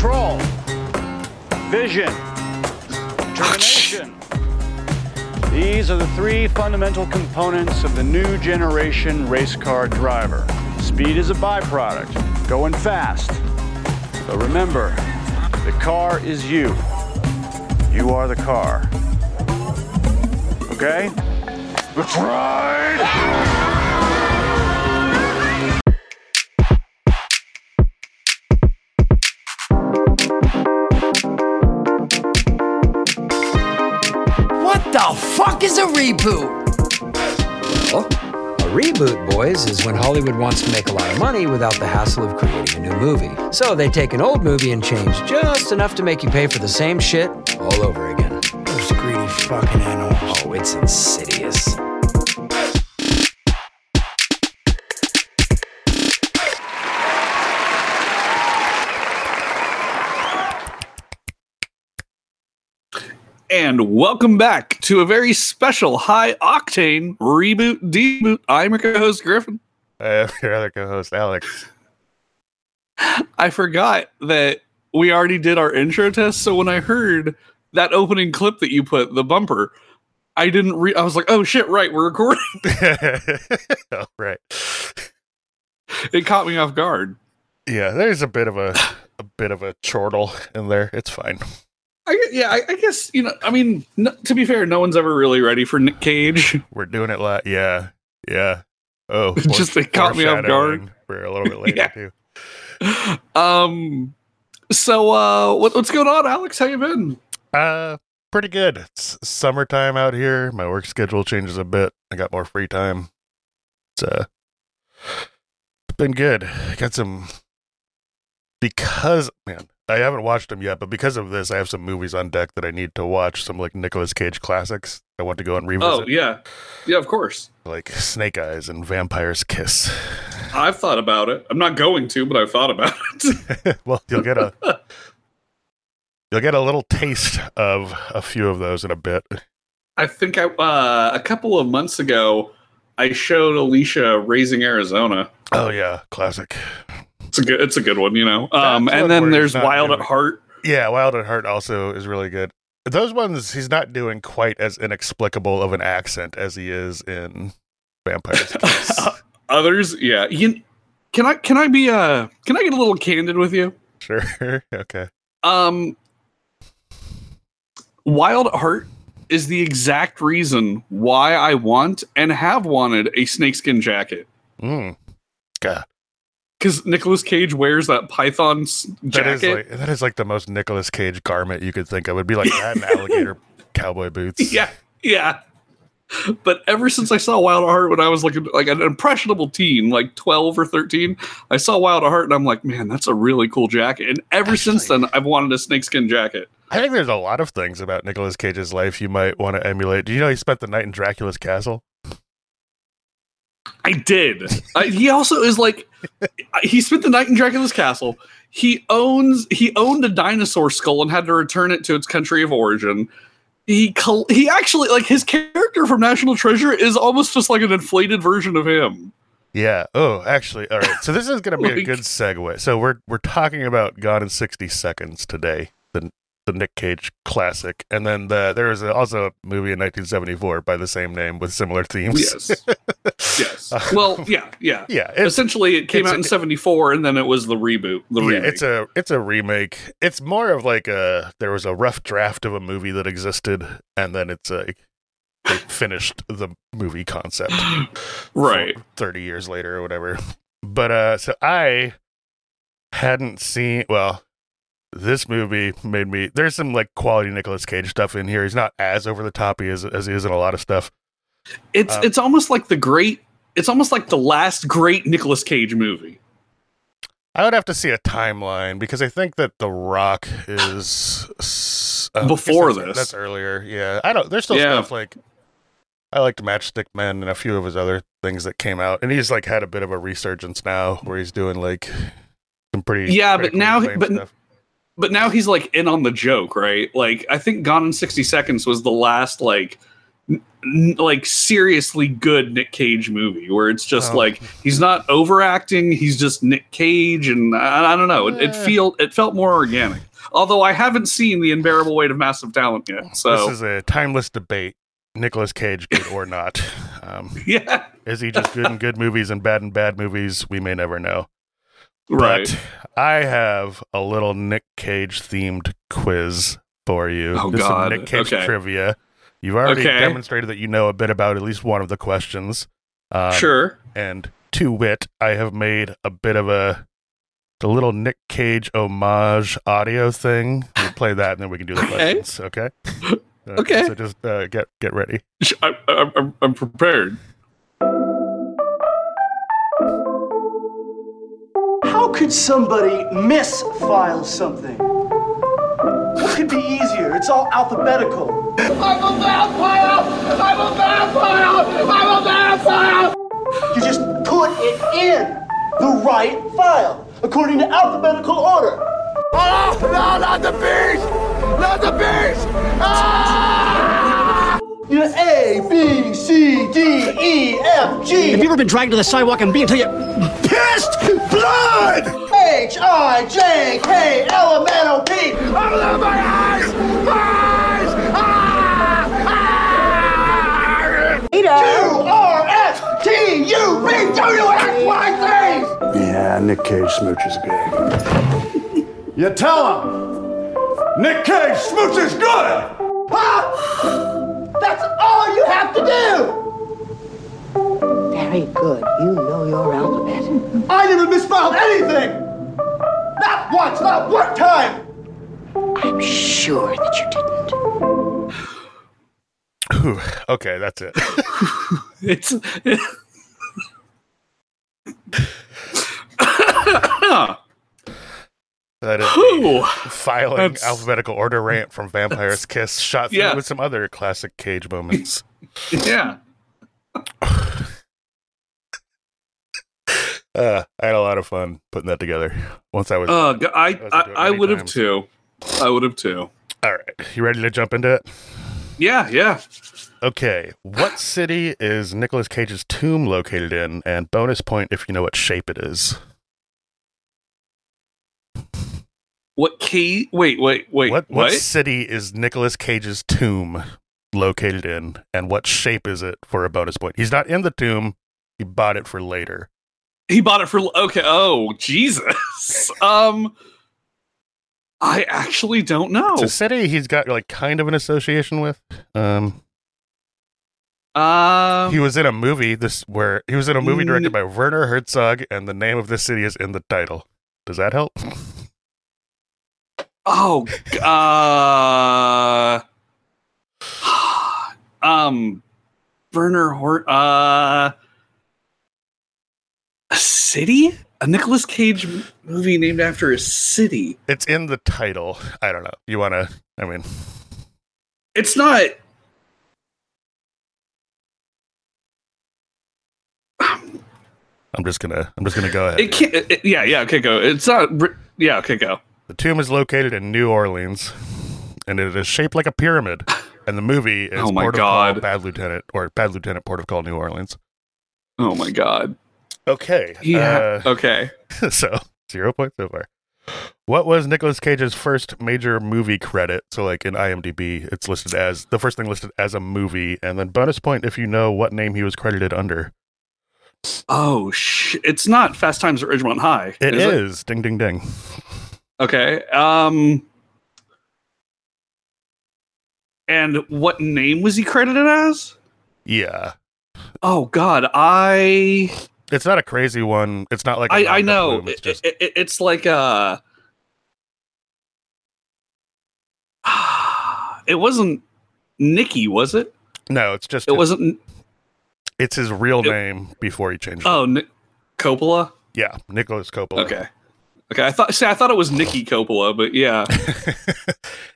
Control. Vision. Determination. These are the three fundamental components of the new generation race car driver. Speed is a byproduct, going fast. But remember, the car is you. You are the car. Okay? Let's ride! The fuck is a reboot? Well, a reboot, boys, is when Hollywood wants to make a lot of money without the hassle of creating a new movie. So they take an old movie and change just enough to make you pay for the same shit all over again. Those greedy fucking animals. Oh, it's insidious. And welcome back to a very special high-octane reboot deboot. I'm your co-host, Griffin. I'm your other co-host, Alex. I forgot that we already did our intro test, so when I heard that opening clip that you put, the bumper, I didn't read. I was like, oh shit, right, we're recording. Oh, right. It caught me off guard. Yeah, there's a bit of a chortle in there. It's fine. I guess, you know, I mean, no, to be fair, no one's ever really ready for Nick Cage. We're doing it live. Yeah. Yeah. Oh, just they caught me off guard. We're a little bit later, yeah. Too. So, what's going on, Alex? How you been? Pretty good. It's summertime out here. My work schedule changes a bit. I got more free time. It's been good. I got some, because, man, I haven't watched them yet, but because of this, I have some movies on deck that I need to watch. Some like Nicolas Cage classics I want to go and revisit. Oh yeah, yeah, of course. Like Snake Eyes and Vampire's Kiss. I've thought about it. I'm not going to, but I've thought about it. Well, you'll get a little taste of a few of those in a bit. I think a couple of months ago I showed Alicia Raising Arizona. Oh yeah, classic. It's a good one, you know. And then there's Wild at Heart. Yeah, Wild at Heart also is really good. Those ones, he's not doing quite as inexplicable of an accent as he is in Vampire's Kiss. Others, yeah. Can I get a little candid with you? Sure. Okay. Wild at Heart is the exact reason why I want and have wanted a snakeskin jacket. God. Because Nicolas Cage wears that python jacket. That is like the most Nicolas Cage garment you could think of. It would be like that and alligator cowboy boots. Yeah, yeah. But ever since I saw Wild at Heart when I was like an impressionable teen, like 12 or 13, I saw Wild at Heart and I'm like, man, that's a really cool jacket. And ever since then, I've wanted a snakeskin jacket. I think there's a lot of things about Nicolas Cage's life you might want to emulate. Do you know he spent the night in Dracula's castle? I did. He also is like, he spent the night in Dracula's castle. He owned a dinosaur skull and had to return it to its country of origin. He actually, like, his character from National Treasure is almost just like an inflated version of him. Yeah. Oh, actually. All right. So this is going to be like, a good segue. So we're talking about Gone in 60 Seconds today, the Nick Cage classic. And then there was also a movie in 1974 by the same name with similar themes. Yes. Yes. Well, yeah. Yeah. Essentially, it came out in 1974, and then it was the reboot. Yeah, it's a remake. It's more of like there was a rough draft of a movie that existed, and then it's like they finished the movie concept, right? 30 years later or whatever. But so I hadn't seen This movie made me. There's some like quality Nicolas Cage stuff in here. He's not as over the top as he is in a lot of stuff. It's almost like the last great Nicolas Cage movie. I would have to see a timeline because I think that The Rock is before this. That's earlier. Yeah, I don't. There's still stuff like I liked Matchstick Men and a few of his other things that came out, and he's like had a bit of a resurgence now where he's doing like some pretty stuff. But now he's like in on the joke, right? Like I think Gone in 60 Seconds was the last like like seriously good Nick Cage movie where it's just like he's not overacting, he's just Nick Cage, and I don't know, it felt more organic. Although I haven't seen The Unbearable Weight of Massive Talent yet, so this is a timeless debate: Nicolas Cage, good or not? Yeah, is he just good in good movies and bad movies? We may never know. Right. But I have a little Nick Cage themed quiz for you. Oh, this God. Is Nick Cage trivia. You've already demonstrated that you know a bit about at least one of the questions. Sure. And to wit, I have made a bit of a little Nick Cage homage audio thing. We'll play that and then we can do the questions. Okay. Okay. So just get ready. I'm prepared. How could somebody misfile something? What could be easier? It's all alphabetical. I'm a vampire! I'm a vampire! I'm a vampire! You just put it in the right file, according to alphabetical order. Oh, no, not the bees! Not the bees! Ah! You know, A, B, C, D, E, F, G. Have you ever been dragged to the sidewalk and B until you... pissed blood! H-I-J-K-L-M-N-O-P. I love my eyes! My eyes! Ah! Ah! Q-R-S-T-U-B-W-X-Y-Z! Yeah, Nick Cage smooches good. You tell him! Nick Cage smooches good! Huh? That's all you have to do! Very good. You know your alphabet. I never misspelled anything! Not once, not one time! I'm sure that you didn't. Ooh, okay, that's it. That is filing alphabetical order rant from Vampire's Kiss, shot through with some other classic Cage moments. Yeah. I had a lot of fun putting that together. Once I was, I would have too. I would have too. All right, you ready to jump into it? Yeah, yeah. Okay, what city is Nicolas Cage's tomb located in? And bonus point if you know what shape it is. Wait. What city is Nicolas Cage's tomb located in? And what shape is it for a bonus point? He's not in the tomb. He bought it for later. He bought it for... Okay. Oh, Jesus. I actually don't know. It's a city he's got like kind of an association with. He was in a movie directed by Werner Herzog, and the name of the city is in the title. Does that help? Oh. Werner a city? A Nicolas Cage movie named after a city. It's in the title. I don't know. You want to... I mean... It's not... I'm just gonna go ahead. It can't... okay, go. It's not... Yeah, okay, go. The tomb is located in New Orleans, and it is shaped like a pyramid. And the movie is Port of Call, Bad Lieutenant, or Bad Lieutenant, Port of Call, New Orleans. Oh, my God. Okay. Yeah. Okay. So 0 points so far. What was Nicolas Cage's first major movie credit? So, like in IMDb, it's listed as the first thing listed as a movie, and then bonus point if you know what name he was credited under. Oh shit! It's not Fast Times at Ridgemont High. It is. Ding, ding, ding. Okay. And what name was he credited as? Yeah. Oh God, It's not a crazy one. It's not like... I know. It's, just... it's like a... It wasn't Nikki, was it? No, it's just... It wasn't... It's his real name before he changed it. Coppola? Yeah, Nicholas Coppola. Okay, I thought it was Nikki Coppola, but yeah.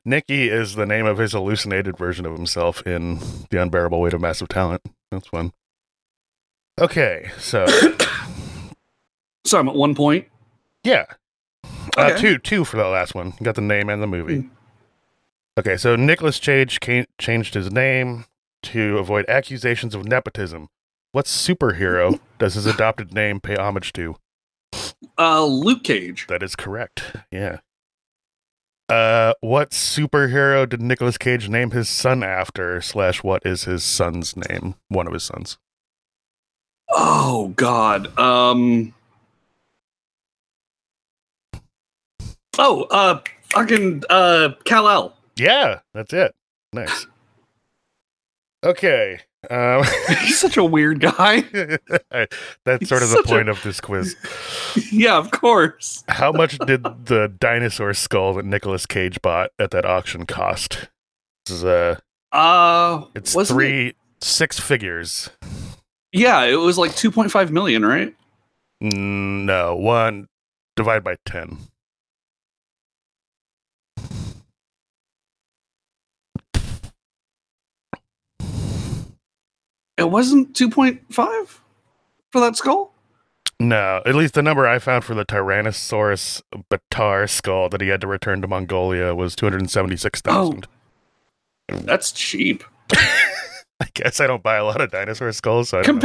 Nikki is the name of his hallucinated version of himself in The Unbearable Weight of Massive Talent. That's fun. Okay, so... So I'm at 1 point? Yeah. Okay. Two for that last one. You got the name and the movie. Okay, so Nicolas Cage changed his name to avoid accusations of nepotism. What superhero does his adopted name pay homage to? Luke Cage. That is correct. Yeah. What superhero did Nicolas Cage name his son after? Slash, what is his son's name? One of his sons. Oh, God. Kal-El. Yeah, that's it. Nice. Okay. He's such a weird guy. That's sort of the point of this quiz. Yeah, of course. How much did the dinosaur skull that Nicolas Cage bought at that auction cost? This is it's six figures. Yeah, it was like 2.5 million, right? No, 1 divided by 10. It wasn't 2.5 for that skull? No, at least the number I found for the Tyrannosaurus Bataar skull that he had to return to Mongolia was $276,000. Oh, that's cheap. I guess I don't buy a lot of dinosaur skulls. So I'm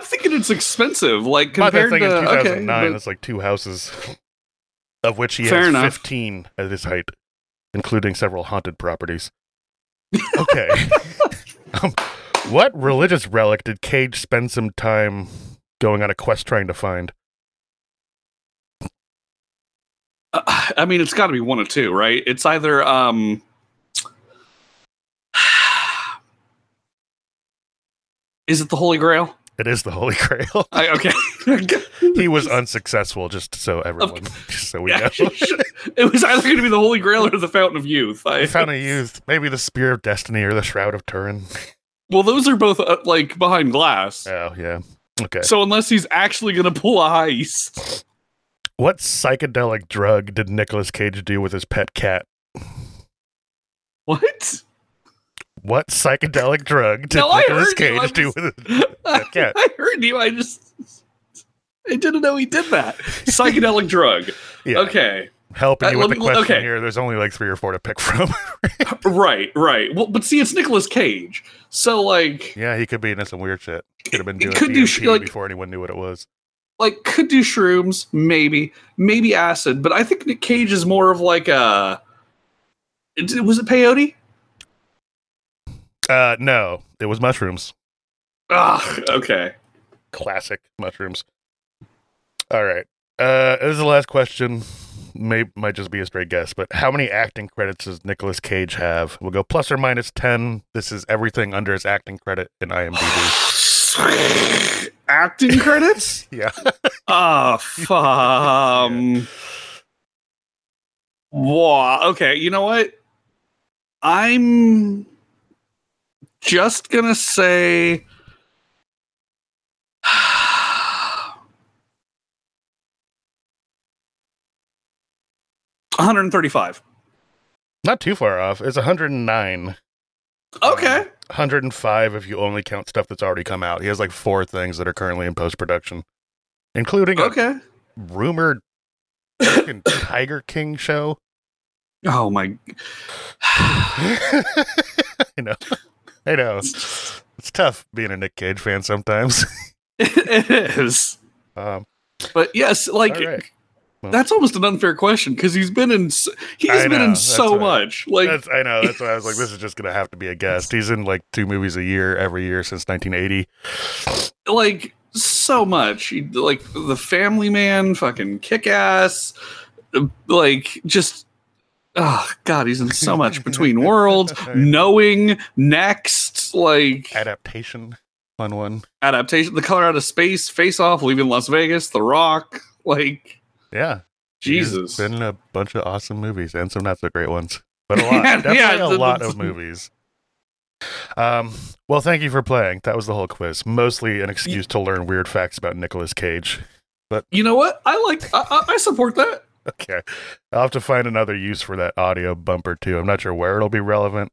thinking it's expensive. Like compared to in 2009, it's like 2 houses, of which he has 15 at his height, including several haunted properties. Okay. What religious relic did Cage spend some time going on a quest trying to find? I mean, it's got to be one of two, right? It's either is it the Holy Grail? It is the Holy Grail. Okay. He was unsuccessful, just so we know. It was either going to be the Holy Grail or the Fountain of Youth. The Fountain of Youth, maybe the Spear of Destiny or the Shroud of Turin. Well, those are both, behind glass. Oh, yeah. Okay. So unless he's actually going to pull a heist. What psychedelic drug did Nicolas Cage do with his pet cat? What? What psychedelic drug did Nicolas Cage do with his pet cat? I heard you. I didn't know he did that. Psychedelic drug. Yeah. Okay. Helping you with the question here. There's only 3 or 4 to pick from. Right. Well, but see, it's Nicolas Cage. So, yeah, he could be into some weird shit. Could have been doing DMT before anyone knew what it was. Could do shrooms, maybe acid. But I think Nick Cage is more of was it peyote? No, it was mushrooms. Ah, okay. Classic mushrooms. All right. This is the last question. Might just be a straight guess, but how many acting credits does Nicolas Cage have? We'll go plus or minus 10. This is everything under his acting credit in IMDb. Acting credits? Yeah. Wow. Okay, you know what? I'm just gonna say 135. Not too far off. It's 109. Okay. 105 if you only count stuff that's already come out. He has 4 things that are currently in post-production, including a rumored fucking Tiger King show. Oh, my. I know. It's tough being a Nick Cage fan sometimes. It is. But yes, well, that's almost an unfair question because he's been in so much. I know. That's why I was this is just going to have to be a guess. He's in 2 movies a year every year since 1980. So much. The Family Man, fucking Kick-Ass. Oh, God, he's in so much. Between Worlds, Knowing, Next, Adaptation. Fun one. Adaptation. The Color Out of Space, Face Off, Leaving Las Vegas, The Rock. Yeah. Jesus. It's been a bunch of awesome movies and some not so great ones. But a lot. Definitely a lot of movies. Well, thank you for playing. That was the whole quiz. Mostly an excuse to learn weird facts about Nicolas Cage. But you know what? I support that. Okay. I'll have to find another use for that audio bumper too. I'm not sure where it'll be relevant.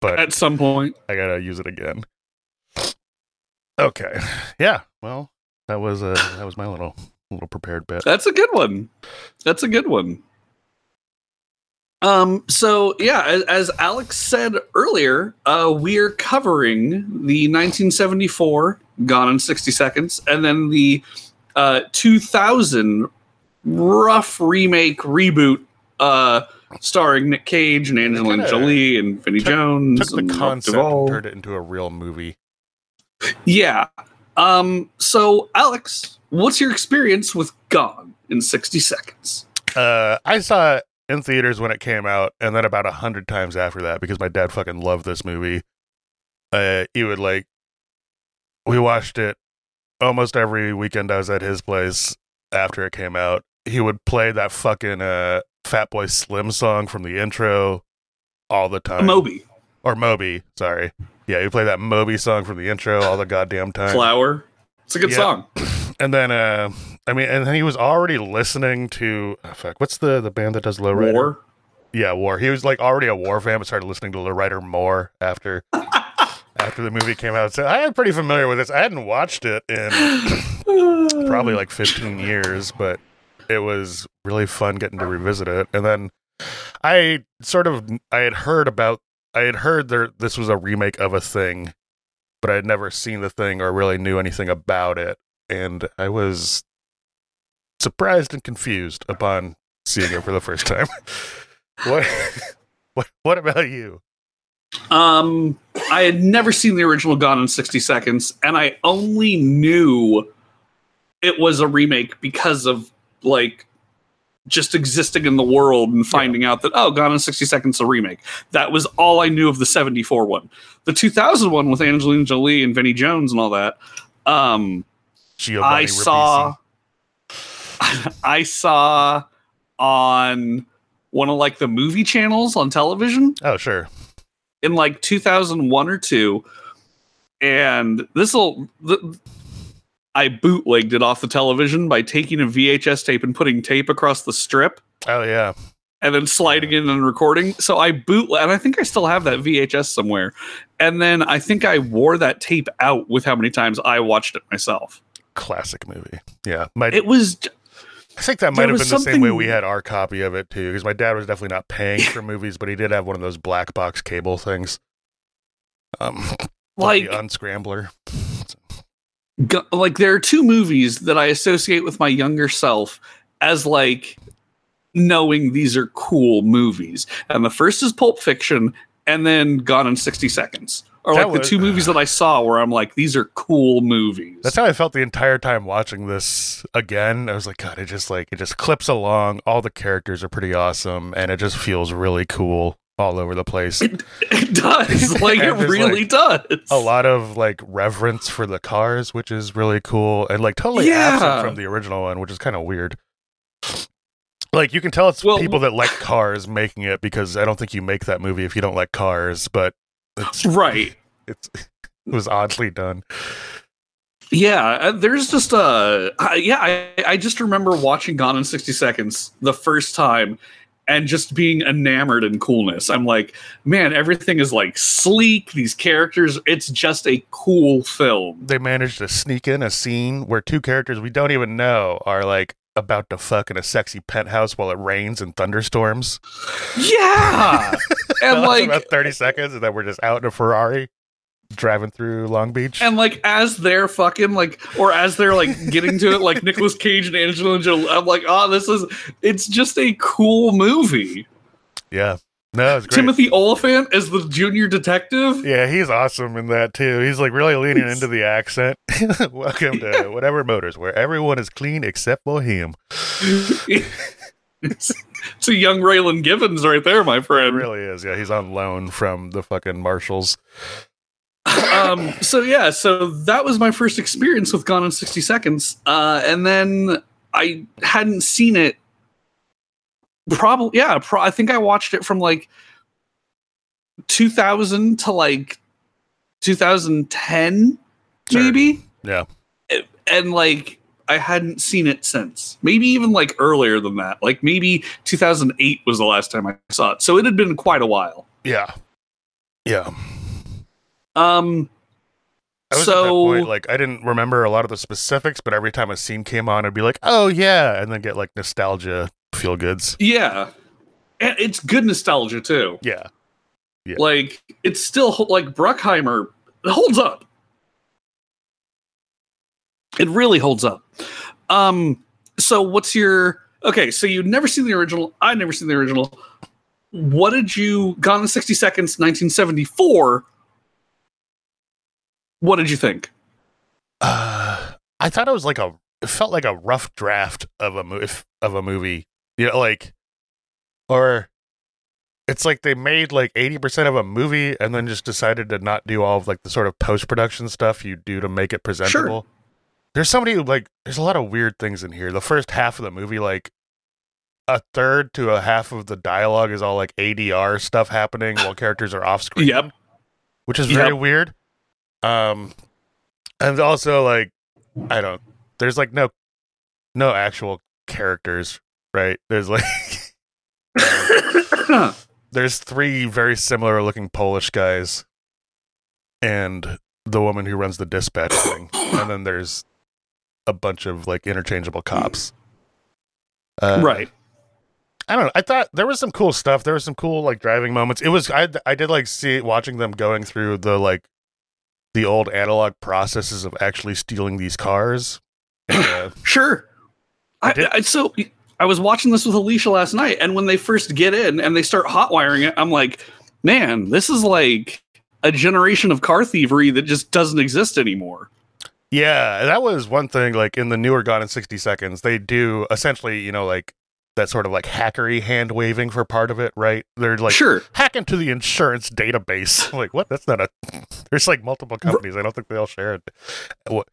But at some point. I gotta use it again. Okay. Yeah. Well, that was my little prepared bet. That's a good one. So yeah, as Alex said earlier, we're covering the 1974 Gone in 60 Seconds, and then the 2000 rough remake reboot starring Nick Cage and Angelina Jolie and Vinnie Jones. Took the concept and turned it into a real movie. Yeah. So Alex, what's your experience with Gone in 60 Seconds? I saw it in theaters when it came out, and then about 100 times after that, because my dad fucking loved this movie. He would like, we watched it almost every weekend I was at his place after it came out. He would play that fucking Fatboy Slim song from the intro all the time. Moby, sorry. Yeah, he played that Moby song from the intro all the goddamn time. Flower. It's a good song. And then, and then he was already listening to, what's the band that does Lowrider? War? Yeah, War. He was like already a War fan, but started listening to Lowrider more after the movie came out. So I am pretty familiar with this. I hadn't watched it in probably like 15 years, but it was really fun getting to revisit it. And then I had heard this was a remake of a thing, but I had never seen the thing or really knew anything about it. And I was surprised and confused upon seeing it for the first time. What about you? I had never seen the original Gone in 60 Seconds, and I only knew it was a remake because of like just existing in the world and finding out that, Gone in 60 Seconds is a remake. That was all I knew of the 74 one. The 2000 one with Angelina Jolie and Vinnie Jones and all that. Giovanni Ribisi. I saw on one of like the movie channels on television. Oh, sure. In like 2001 or two. And I bootlegged it off the television by taking a VHS tape and putting tape across the strip. Oh, yeah. And then sliding in and recording. So I and I think I still have that VHS somewhere. And then I think I wore that tape out with how many times I watched it myself. Classic movie. Yeah. I think that might have been the same way we had our copy of it, too, because my dad was definitely not paying for movies, but he did have one of those black box cable things. Like the Unscrambler. Like, there are two movies that I associate with my younger self as, like, knowing these are cool movies. And the first is Pulp Fiction, and then Gone in 60 Seconds. Or, like, the two movies that I saw where I'm like, these are cool movies. That's how I felt the entire time watching this again. I was like, God, it just clips along. All the characters are pretty awesome, and it just feels really cool all over the place. It does. Like, it really does. A lot of, like, reverence for the cars, which is really cool. And, like, totally absent from the original one, which is kind of weird. Like, you can tell it's people that like cars making it, because I don't think you make that movie if you don't like cars, but it was oddly done. Yeah, there's just I just remember watching Gone in 60 Seconds the first time and just being enamored in coolness. I'm like, man, everything is like sleek. These characters, it's just a cool film. They managed to sneak in a scene where two characters we don't even know are like about to fuck in a sexy penthouse while it rains and thunderstorms. Yeah. And like about 30 seconds, and then we're just out in a Ferrari driving through Long Beach. And like as they're fucking like, or as they're like getting to it, like Nicolas Cage and Angelina Jolie, I'm like, it's just a cool movie. Yeah. No, it's great. Timothy Olyphant as the junior detective. Yeah, he's awesome in that too. He's like really leaning into the accent. Welcome to whatever motors, where everyone is clean except Bohem. It's a young Raylan Givens right there, my friend. It really is. Yeah, he's on loan from the fucking Marshals. So that was my first experience with Gone in 60 Seconds. And then I hadn't seen it. I think I watched it from like 2000 to like 2010, sure. Maybe. Yeah. And like I hadn't seen it since. Maybe even like earlier than that. Like maybe 2008 was the last time I saw it. So it had been quite a while. Yeah. Yeah. I was at that point, like I didn't remember a lot of the specifics, but every time a scene came on, I'd be like, "Oh yeah," and then get like nostalgia feel goods. Yeah. it's good nostalgia too. Yeah. Yeah. Like, it's still like Bruckheimer holds up. It really holds up. So what's your, okay, so you'd never seen the original. I'd never seen the original. What did you, Gone in 60 Seconds, 1974, what did you think? I thought it was like a, it felt like a rough draft of a movie. You know, like, or it's like they made like 80% of a movie and then just decided to not do all of like the sort of post-production stuff you do to make it presentable. Sure. There's somebody who, like, there's a lot of weird things in here. The first half of the movie, like a third to a half of the dialogue is all like ADR stuff happening while characters are off screen. Yep. Which is very weird. And also like, I don't, there's like no actual characters, right? There's like, there's three very similar looking Polish guys and the woman who runs the dispatch thing. And then there's a bunch of like interchangeable cops. Right. I don't know. I thought there was some cool stuff. There was some cool like driving moments. It was, I did like see watching them going through the like the old analog processes of actually stealing these cars. And, sure. So I was watching this with Alicia last night, and when they first get in and they start hotwiring it, I'm like, man, this is like a generation of car thievery that just doesn't exist anymore. Yeah, that was one thing, like, in the newer Gone in 60 Seconds, they do essentially, you know, like, that sort of, like, hackery hand-waving for part of it, right? They're, like, sure, hack into the insurance database. I'm like, what? That's not a... There's, like, multiple companies. I don't think they all share it.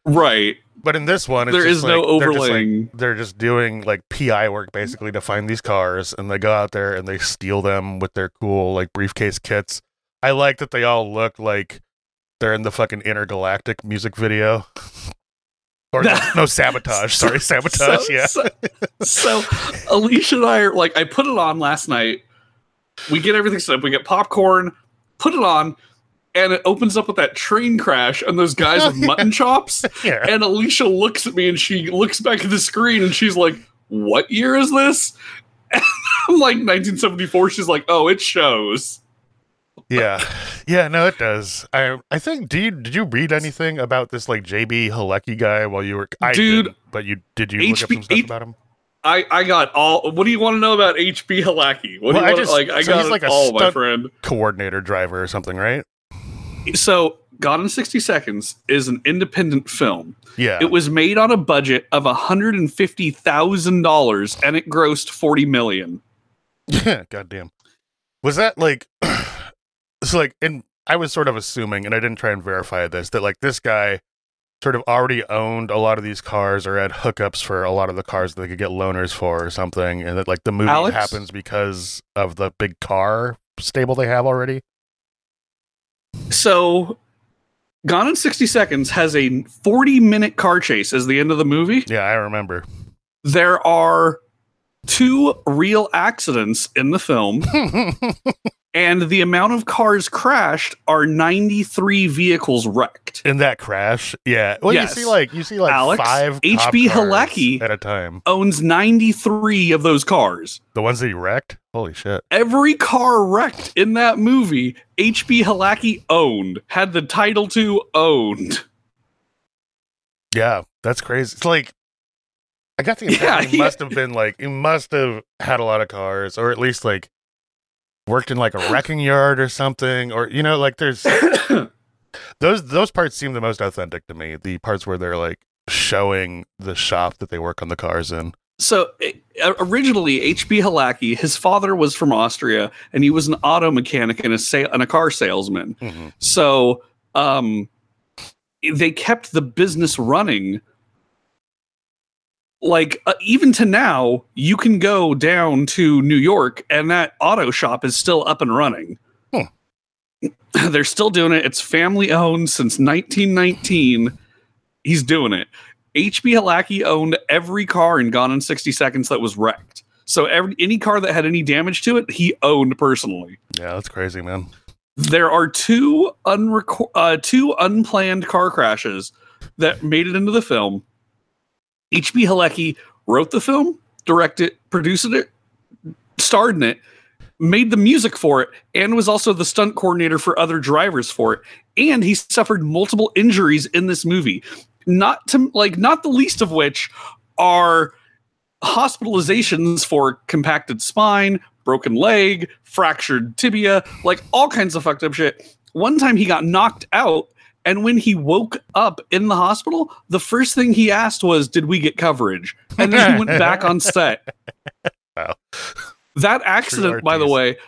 Right. But in this one, it's there just, is like, no overlaying. They're just doing, like, PI work, basically, to find these cars, and they go out there and they steal them with their cool, like, briefcase kits. I like that they all look like they're in the fucking Intergalactic music video. Or no, Sabotage. Sorry, Sabotage, yeah. So Alicia and I are like, I put it on last night. We get everything set up. We get popcorn, put it on, and it opens up with that train crash and those guys with mutton chops. Yeah. And Alicia looks at me and she looks back at the screen and she's like, what year is this? And I'm like, 1974. She's like, oh, it shows. Yeah. Yeah, no, it does. I think, did you read anything about this, like, J.B. Halicki guy while you were... Did you look up some stuff about him? I got all... What do you want to know about H.B. Halicki? What do you want to... I got he's like a all, my friend. Coordinator driver or something, right? So, Gone in 60 Seconds is an independent film. Yeah. It was made on a budget of $150,000, and it grossed $40 million. Yeah, goddamn. Was that, like... So, like, and I was sort of assuming, and I didn't try and verify this, that, like, this guy sort of already owned a lot of these cars or had hookups for a lot of the cars that they could get loaners for or something, and that, like, the movie happens because of the big car stable they have already. So, Gone in 60 Seconds has a 40-minute car chase as the end of the movie. Yeah, I remember. There are 2 real accidents in the film. And the amount of cars crashed are 93 vehicles wrecked. In that crash? Yeah. Well, yes. you see like Alex, 5 H.B. Halicki at a time owns 93 of those cars. The ones that he wrecked? Holy shit. Every car wrecked in that movie, H.B. Halicki owned. Had the title to owned. Yeah, that's crazy. It's like, I got the impression he must have been like, he must have had a lot of cars, or at least like worked in like a wrecking yard or something, or, you know, like there's those parts seem the most authentic to me. The parts where they're like showing the shop that they work on the cars in. So originally, H.B. Halicki, his father was from Austria, and he was an auto mechanic and a car salesman. Mm-hmm. So they kept the business running. Like, even to now, you can go down to New York and that auto shop is still up and running. Huh. They're still doing it. It's family owned since 1919. He's doing it. H.B. Halicki owned every car in Gone in 60 Seconds that was wrecked. So any car that had any damage to it, he owned personally. Yeah, that's crazy, man. There are 2 unplanned car crashes that made it into the film. H.B. Halicki wrote the film, directed it, produced it, starred in it. made the music for it, and was also the stunt coordinator for other drivers for it. And he suffered multiple injuries in this movie, not the least of which are hospitalizations for compacted spine, broken leg, fractured tibia, like all kinds of fucked up shit. One time he got knocked out, and when he woke up in the hospital, the first thing he asked was, did we get coverage? And then he went back on set. Wow. That accident, by the way,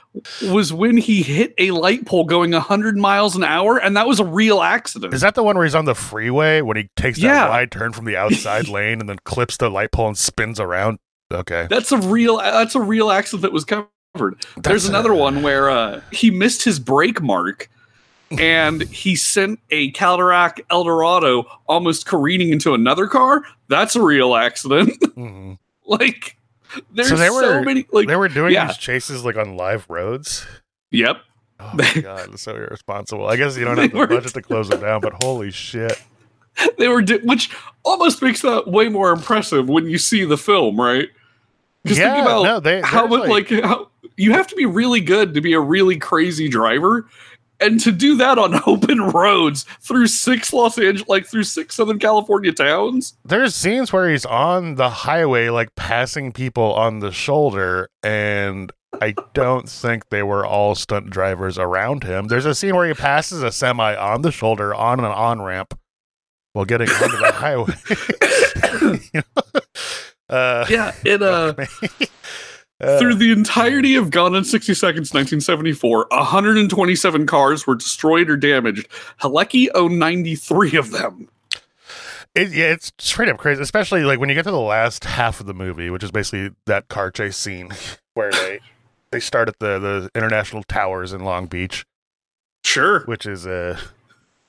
was when he hit a light pole going 100 miles an hour, and that was a real accident. Is that the one where he's on the freeway when he takes that wide turn from the outside lane and then clips the light pole and spins around? Okay. That's a real accident that was covered. There's another one where he missed his brake mark, and he sent a Cadillac Eldorado almost careening into another car. That's a real accident. Mm-hmm. Like... They were doing these chases like on live roads. Yep. Oh my God, that's so irresponsible. I guess you don't have the budget to close them down, but holy shit. They were which almost makes that way more impressive when you see the film, right? Because think about how much how you have to be really good to be a really crazy driver. And to do that on open roads through six Southern California towns. There's scenes where he's on the highway, like passing people on the shoulder. And I don't think they were all stunt drivers around him. There's a scene where he passes a semi on the shoulder on an on-ramp while getting onto the highway. You know? Through the entirety of Gone in 60 Seconds, 1974, 127 cars were destroyed or damaged. Halicki owned 93 of them. It's straight up crazy, especially like when you get to the last half of the movie, which is basically that car chase scene where they start at the International Towers in Long Beach. Sure. Which is there's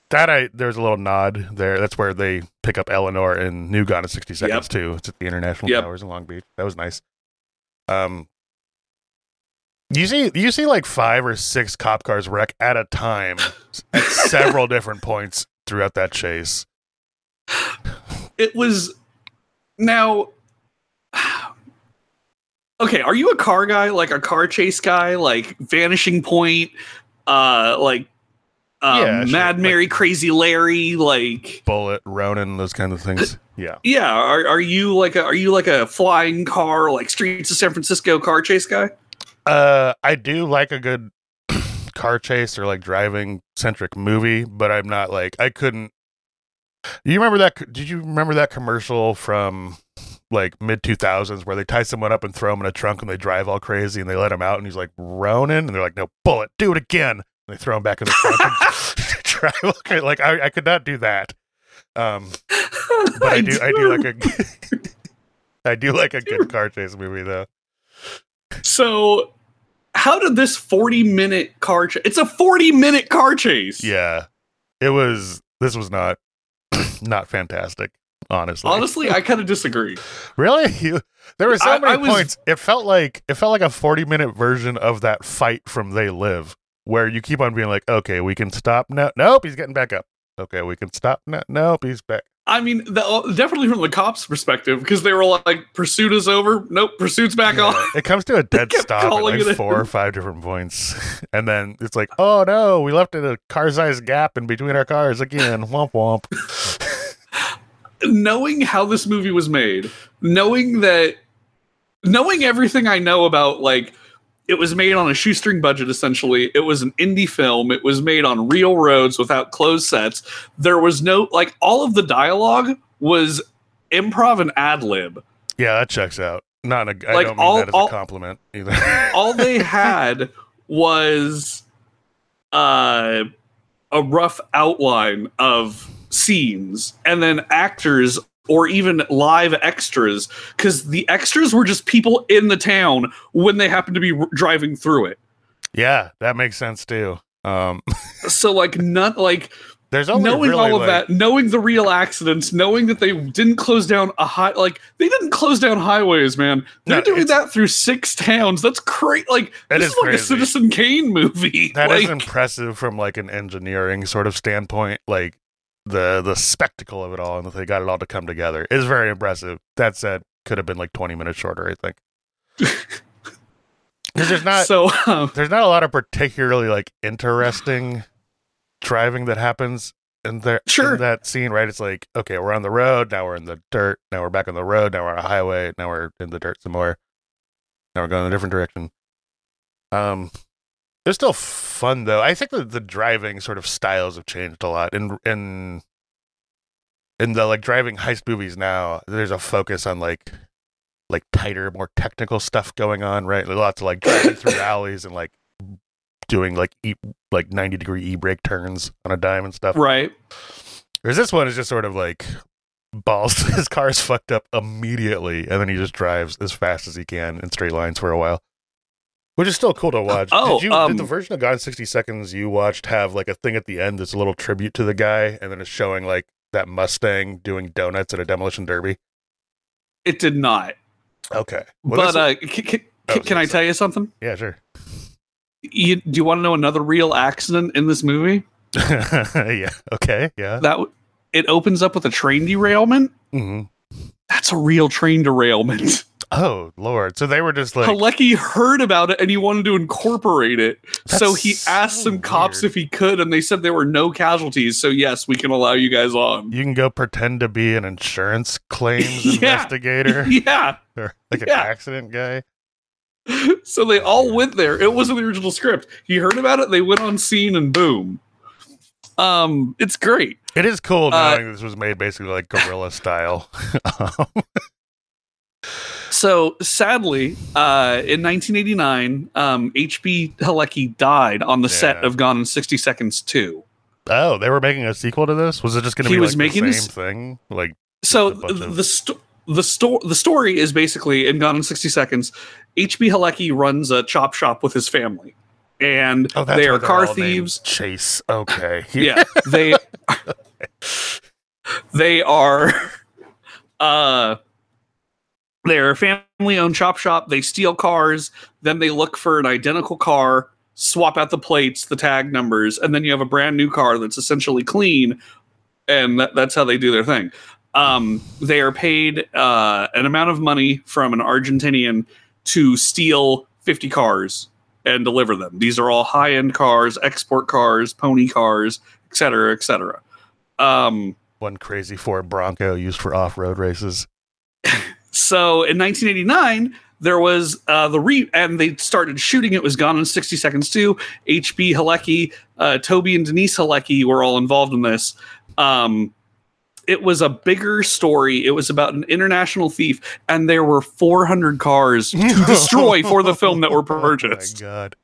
a little nod there. That's where they pick up Eleanor in New Gone in 60 Seconds, too. It's at the International Towers in Long Beach. That was nice. You see like 5 or 6 cop cars wreck at a time at several different points throughout that chase. It was okay. Are you a car guy? Like a car chase guy? Like Vanishing Point? Mad Mary, like, Crazy Larry, like Bullet, Ronin, those kind of things. Yeah. Are you like a flying car, like Streets of San Francisco car chase guy? I do like a good car chase or like driving centric movie, but I'm not like I couldn't. Did you remember that commercial from like mid 2000s where they tie someone up and throw him in a trunk and they drive all crazy and they let him out and he's like Ronin and they're like, no, Bullet, do it again. They throw him back in the trunk. Like I could not do that, but I do like a good car chase movie though. So, how did this 40-minute car chase? It's a 40-minute car chase. Yeah, it was. This was not fantastic. Honestly, I kind of disagree. Really? There were so many points. It felt like a 40-minute version of that fight from They Live. Where you keep on being like, okay, we can stop now. Nope, he's getting back up. Okay, we can stop now. Nope, he's back. I mean, definitely from the cops' perspective, because they were like, pursuit is over. Nope, pursuit's back on. It comes to a dead stop at like 4 or 5 different points. And then it's like, oh no, we left a car-sized gap in between our cars again. Womp womp. Knowing how this movie was made, knowing everything I know about, like, it was made on a shoestring budget, essentially. It was an indie film. It was made on real roads without closed sets. There was no... Like, all of the dialogue was improv and ad-lib. Yeah, that checks out. I don't mean that as a compliment, either. All they had was a rough outline of scenes, and then actors... or even live extras, because the extras were just people in the town when they happened to be driving through it. Yeah, that makes sense too. So like, not like there's only knowing really all of that, knowing the real accidents, knowing that they didn't close down they didn't close down highways, man. They're doing that through 6 towns. That's crazy. Like this is like crazy. A Citizen Kane movie. That is impressive from like an engineering sort of standpoint. Like. The spectacle of it all and that they got it all to come together is very impressive. That said, could have been like 20 minutes shorter, I think. Because there's not there's not a lot of particularly like interesting driving that happens in there in that scene, right? It's like, okay, we're on the road, now we're in the dirt, now we're back on the road, now we're on a highway, now we're in the dirt some more, now we're going in a different direction. It's still fun though. I think that the driving sort of styles have changed a lot in the like driving heist movies now. There's a focus on like tighter, more technical stuff going on, right? There's lots of like driving through alleys and like doing like 90 degree e-brake turns on a dime and stuff, right? Whereas this one is just sort of like balls, his car is fucked up immediately and then he just drives as fast as he can in straight lines for a while, which is still cool to watch. Did the version of Gone 60 Seconds you watched have like a thing at the end that's a little tribute to the guy and then it's showing like that Mustang doing donuts at a demolition derby? It did not. Okay. Well, but can I tell you something? Yeah, sure. Do you want to know another real accident in this movie? Yeah. Okay. Yeah. It opens up with a train derailment. Mm-hmm. That's a real train derailment. Oh, Lord. So they were just like... Halicki heard about it and he wanted to incorporate it. So he asked some cops if he could, and they said there were no casualties. So yes, we can allow you guys on. You can go pretend to be an insurance claims investigator. Yeah. Or like an accident guy. So they all went there. It wasn't the original script. He heard about it, they went on scene, and boom. It's great. It is cool knowing this was made basically like guerrilla style. So sadly, in 1989, H.B. Halicki died on the set of Gone in 60 Seconds 2. Oh, they were making a sequel to this? Was it just going to be like the same thing? Like, so the story is basically, in Gone in 60 Seconds, H.B. Halicki runs a chop shop with his family. And they are car thieves. Chase. Okay. Yeah. They're a family-owned chop shop. They steal cars. Then they look for an identical car, swap out the plates, the tag numbers, and then you have a brand new car that's essentially clean, and that's how they do their thing. They are paid an amount of money from an Argentinian to steal 50 cars and deliver them. These are all high-end cars, export cars, pony cars, et cetera, et cetera. One crazy Ford Bronco used for off-road races. So in 1989, there was and they started shooting. It was Gone in 60 Seconds 2. H.B. Halicki, Toby and Denise Halicki were all involved in this. It was a bigger story. It was about an international thief, and there were 400 cars to destroy for the film that were purchased. Oh my God.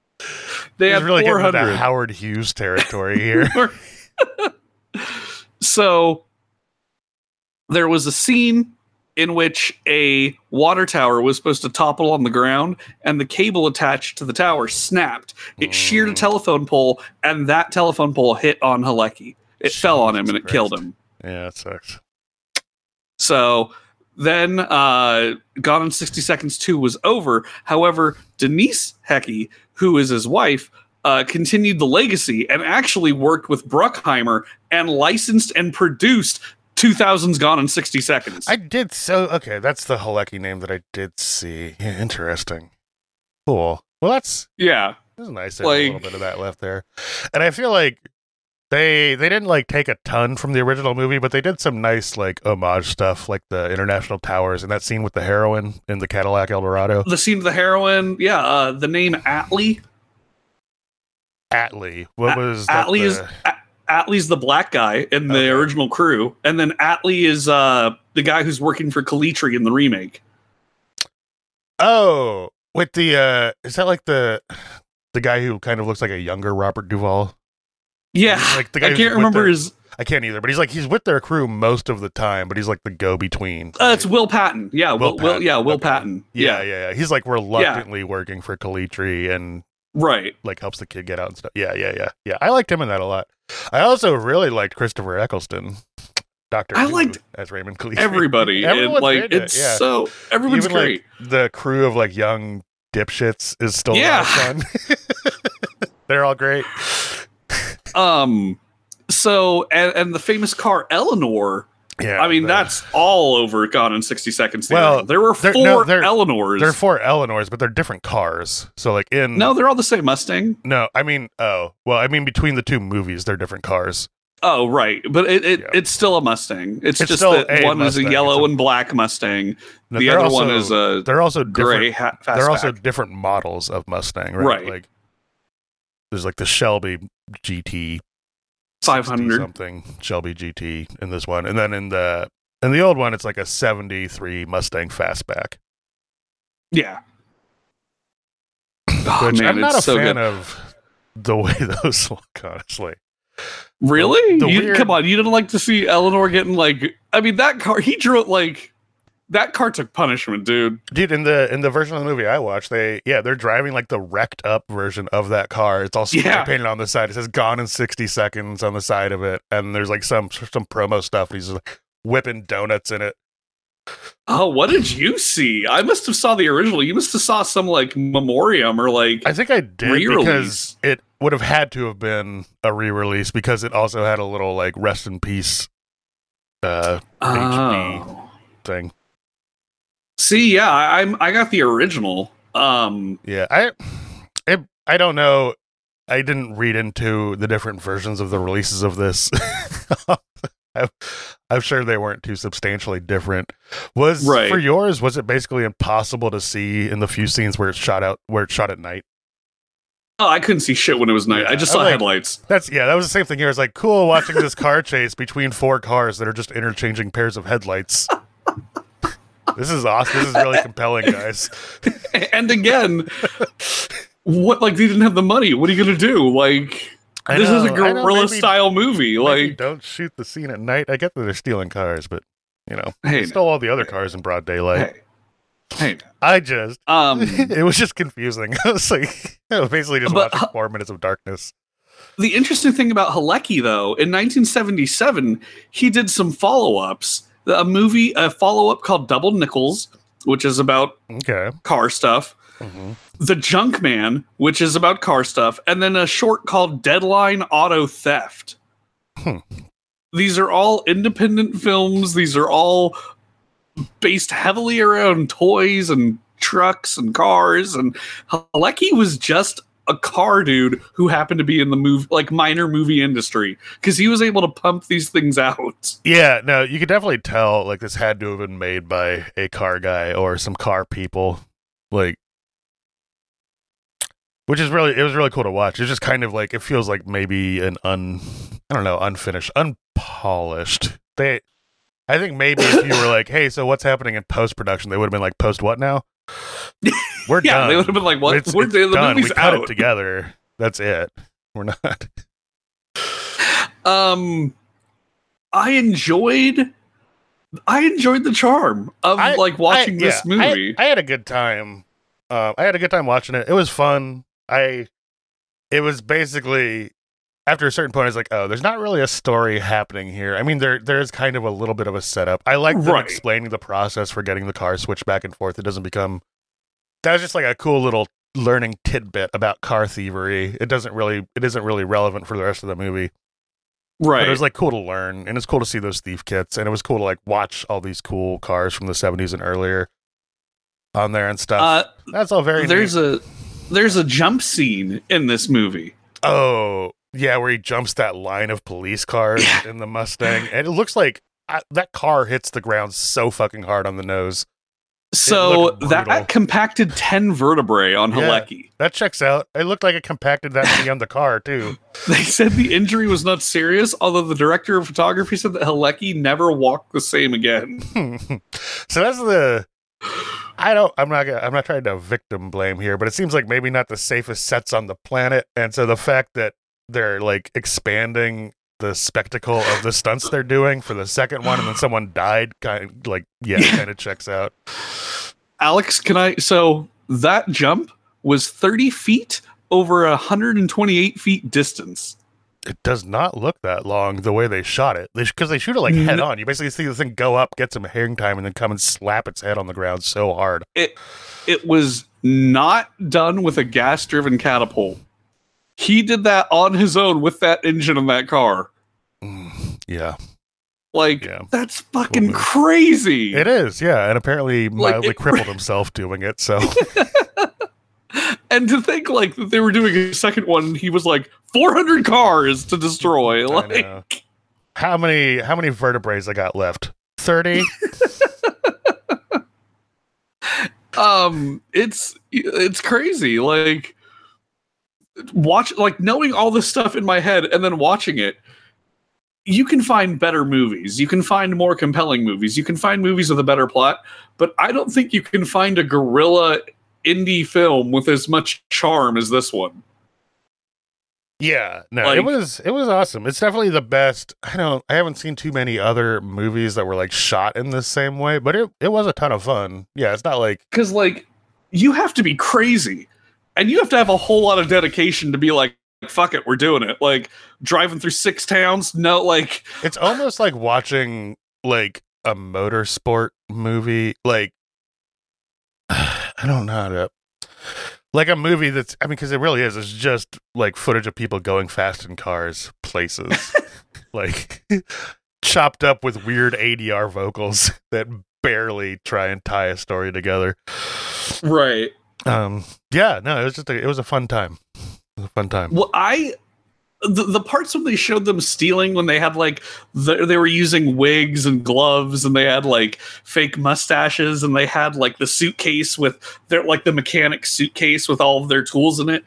They had really 400. Getting into Howard Hughes territory here. So there was a scene in which a water tower was supposed to topple on the ground, and the cable attached to the tower snapped. It sheared a telephone pole, and that telephone pole hit on Halicki. It fell on him, and it killed him. Yeah, that sucks. So then Gone in 60 Seconds 2 was over. However, Denise Halicki, who is his wife, continued the legacy and actually worked with Bruckheimer and licensed and produced 2000's Gone in 60 Seconds. Okay, that's the Halicki name that I did see. Yeah, interesting. Cool. Well, that's nice. Like, a little bit of that left there. And I feel like they didn't like take a ton from the original movie, but they did some nice like homage stuff, like the International Towers and that scene with the heroine in the Cadillac Eldorado. The scene with the heroine, yeah. The name Atlee. Atlee. What was that? Atlee is... Atlee's the black guy in the original crew, and then Atlee is the guy who's working for Kalitri in the remake. Oh, with the is that like the guy who kind of looks like a younger Robert Duvall? Yeah, like the guy I can't remember his. I can't either, but he's with their crew most of the time, but he's like the go-between. It's Will Patton. Yeah, Will Patton. Yeah, Will Patton. Yeah. He's like reluctantly working for Kalitri and. Right. Like helps the kid get out and stuff. Yeah. I liked him in that a lot. I also really liked Christopher Eccleston. Dr. I liked as Raymond Kalitri. Everybody. Everyone's even great. Like, the crew of like young dipshits is still fun. They're all great. So and the famous car Eleanor Yeah, I mean, that's all over Gone in 60 Seconds. Well, there were four Eleanors. There are four Eleanors, but they're different cars. So, like, no, they're all the same Mustang. No, I mean, between the two movies, they're different cars. Oh, right. But it's still a Mustang. It's just that one Mustang. Is a yellow and black Mustang. No, the other one is a gray fastback. They're also different models of Mustang, right? Like, there's like the Shelby GT 500 something, Shelby GT in this one, and then in the old one it's like a 73 Mustang fastback. Yeah. Oh, man, I'm not a fan of the way those look, honestly. Really? Come on, you didn't like to see Eleanor getting that car that car took punishment, dude. Dude, in the version of the movie I watched, they're driving like the wrecked up version of that car. It's all spray painted on the side. It says "Gone in 60 Seconds" on the side of it, and there's like some promo stuff. He's just, whipping donuts in it. Oh, what did you see? I must have saw the original. You must have saw some memoriam or I think I did re-release. Because it would have had to have been a re-release because it also had a little rest in peace HB thing. See, yeah, I got the original. I don't know. I didn't read into the different versions of the releases of this. I'm sure they weren't too substantially different. For yours, was it basically impossible to see in the few scenes where it's shot at night? Oh, I couldn't see shit when it was night. Yeah, I just saw headlights. That was the same thing here. It's cool watching this car chase between four cars that are just interchanging pairs of headlights. This is awesome. This is really compelling, guys. And again, they didn't have the money. What are you going to do? This is a guerrilla-style movie. Don't shoot the scene at night. I get that they're stealing cars, but, they stole all the other cars in broad daylight. Hey. I just... it was just confusing. I was basically just watching 4 minutes of darkness. The interesting thing about Halicki, though, in 1977, he did some follow-ups. A follow-up called Double Nickels, which is about car stuff. Mm-hmm. The Junk Man, which is about car stuff. And then a short called Deadline Auto Theft. Hmm. These are all independent films. These are all based heavily around toys and trucks and cars. And Halicki was just a car dude who happened to be in the minor movie industry because he was able to pump these things out. Yeah, no, you could definitely tell this had to have been made by a car guy or some car people, which is really, it was really cool to watch. It's just kind of it feels like maybe an unfinished, unpolished. I think maybe if you were hey, so what's happening in post-production? They would have been post what now? We're done. They would have been what? It's the done. Movie's we cut out. It together. That's it. We're not. I enjoyed the charm of watching this movie. I had a good time. I had a good time watching it. It was fun. It was basically after a certain point, I was oh, there's not really a story happening here. I mean, there is kind of a little bit of a setup. I like them explaining the process for getting the car switched back and forth. It doesn't become... That was just a cool little learning tidbit about car thievery. It isn't really relevant for the rest of the movie. Right. But it was cool to learn, and it's cool to see those thief kits, and it was cool to watch all these cool cars from the 70s and earlier on there and stuff. That's all very neat. There's a jump scene in this movie. Oh, yeah, where he jumps that line of police cars in the Mustang. And it looks that car hits the ground so fucking hard on the nose. So that compacted 10 vertebrae on Halicki. That checks out. It looked like it compacted that beyond the car, too. They said the injury was not serious, although the director of photography said that Halicki never walked the same again. So that's the... I'm not trying to victim blame here, but it seems maybe not the safest sets on the planet. And so the fact that they're expanding the spectacle of the stunts they're doing for the second one, and then someone died. Kind of checks out. Alex, so that jump was 30 feet over 128 feet distance. It does not look that long the way they shot it, because they shoot it head on. You basically see the thing go up, get some hang time, and then come and slap its head on the ground so hard. It was not done with a gas-driven catapult. He did that on his own with that engine in that car. Yeah. Like, that's fucking crazy. It is, yeah. And apparently mildly crippled himself doing it, so... And to think, like, that they were doing a second one, he was like, 400 cars to destroy. Like, how many vertebrae I got left? 30? It's crazy. Like, knowing all this stuff in my head and then watching it, you can find better movies. You can find more compelling movies. You can find movies with a better plot, but I don't think you can find a guerrilla indie film with as much charm as this one. Yeah, no, it was awesome. It's definitely the best. I haven't seen too many other movies that were like shot in the same way, but it was a ton of fun. Yeah, it's not like, because like you have to be crazy and you have to have a whole lot of dedication to be like, fuck it, we're doing it. Like driving through 6 towns. No, like it's almost like watching like a motorsport movie. Like I don't know how to, like a movie that's, I mean, because it really is. It's just like footage of people going fast in cars, places, like chopped up with weird ADR vocals that barely try and tie a story together. Right. Yeah. No. It was just. It was a fun time. Well, the parts when they showed them stealing, when they had like they were using wigs and gloves and they had like fake mustaches and they had like the suitcase with their like the mechanic suitcase with all of their tools in it.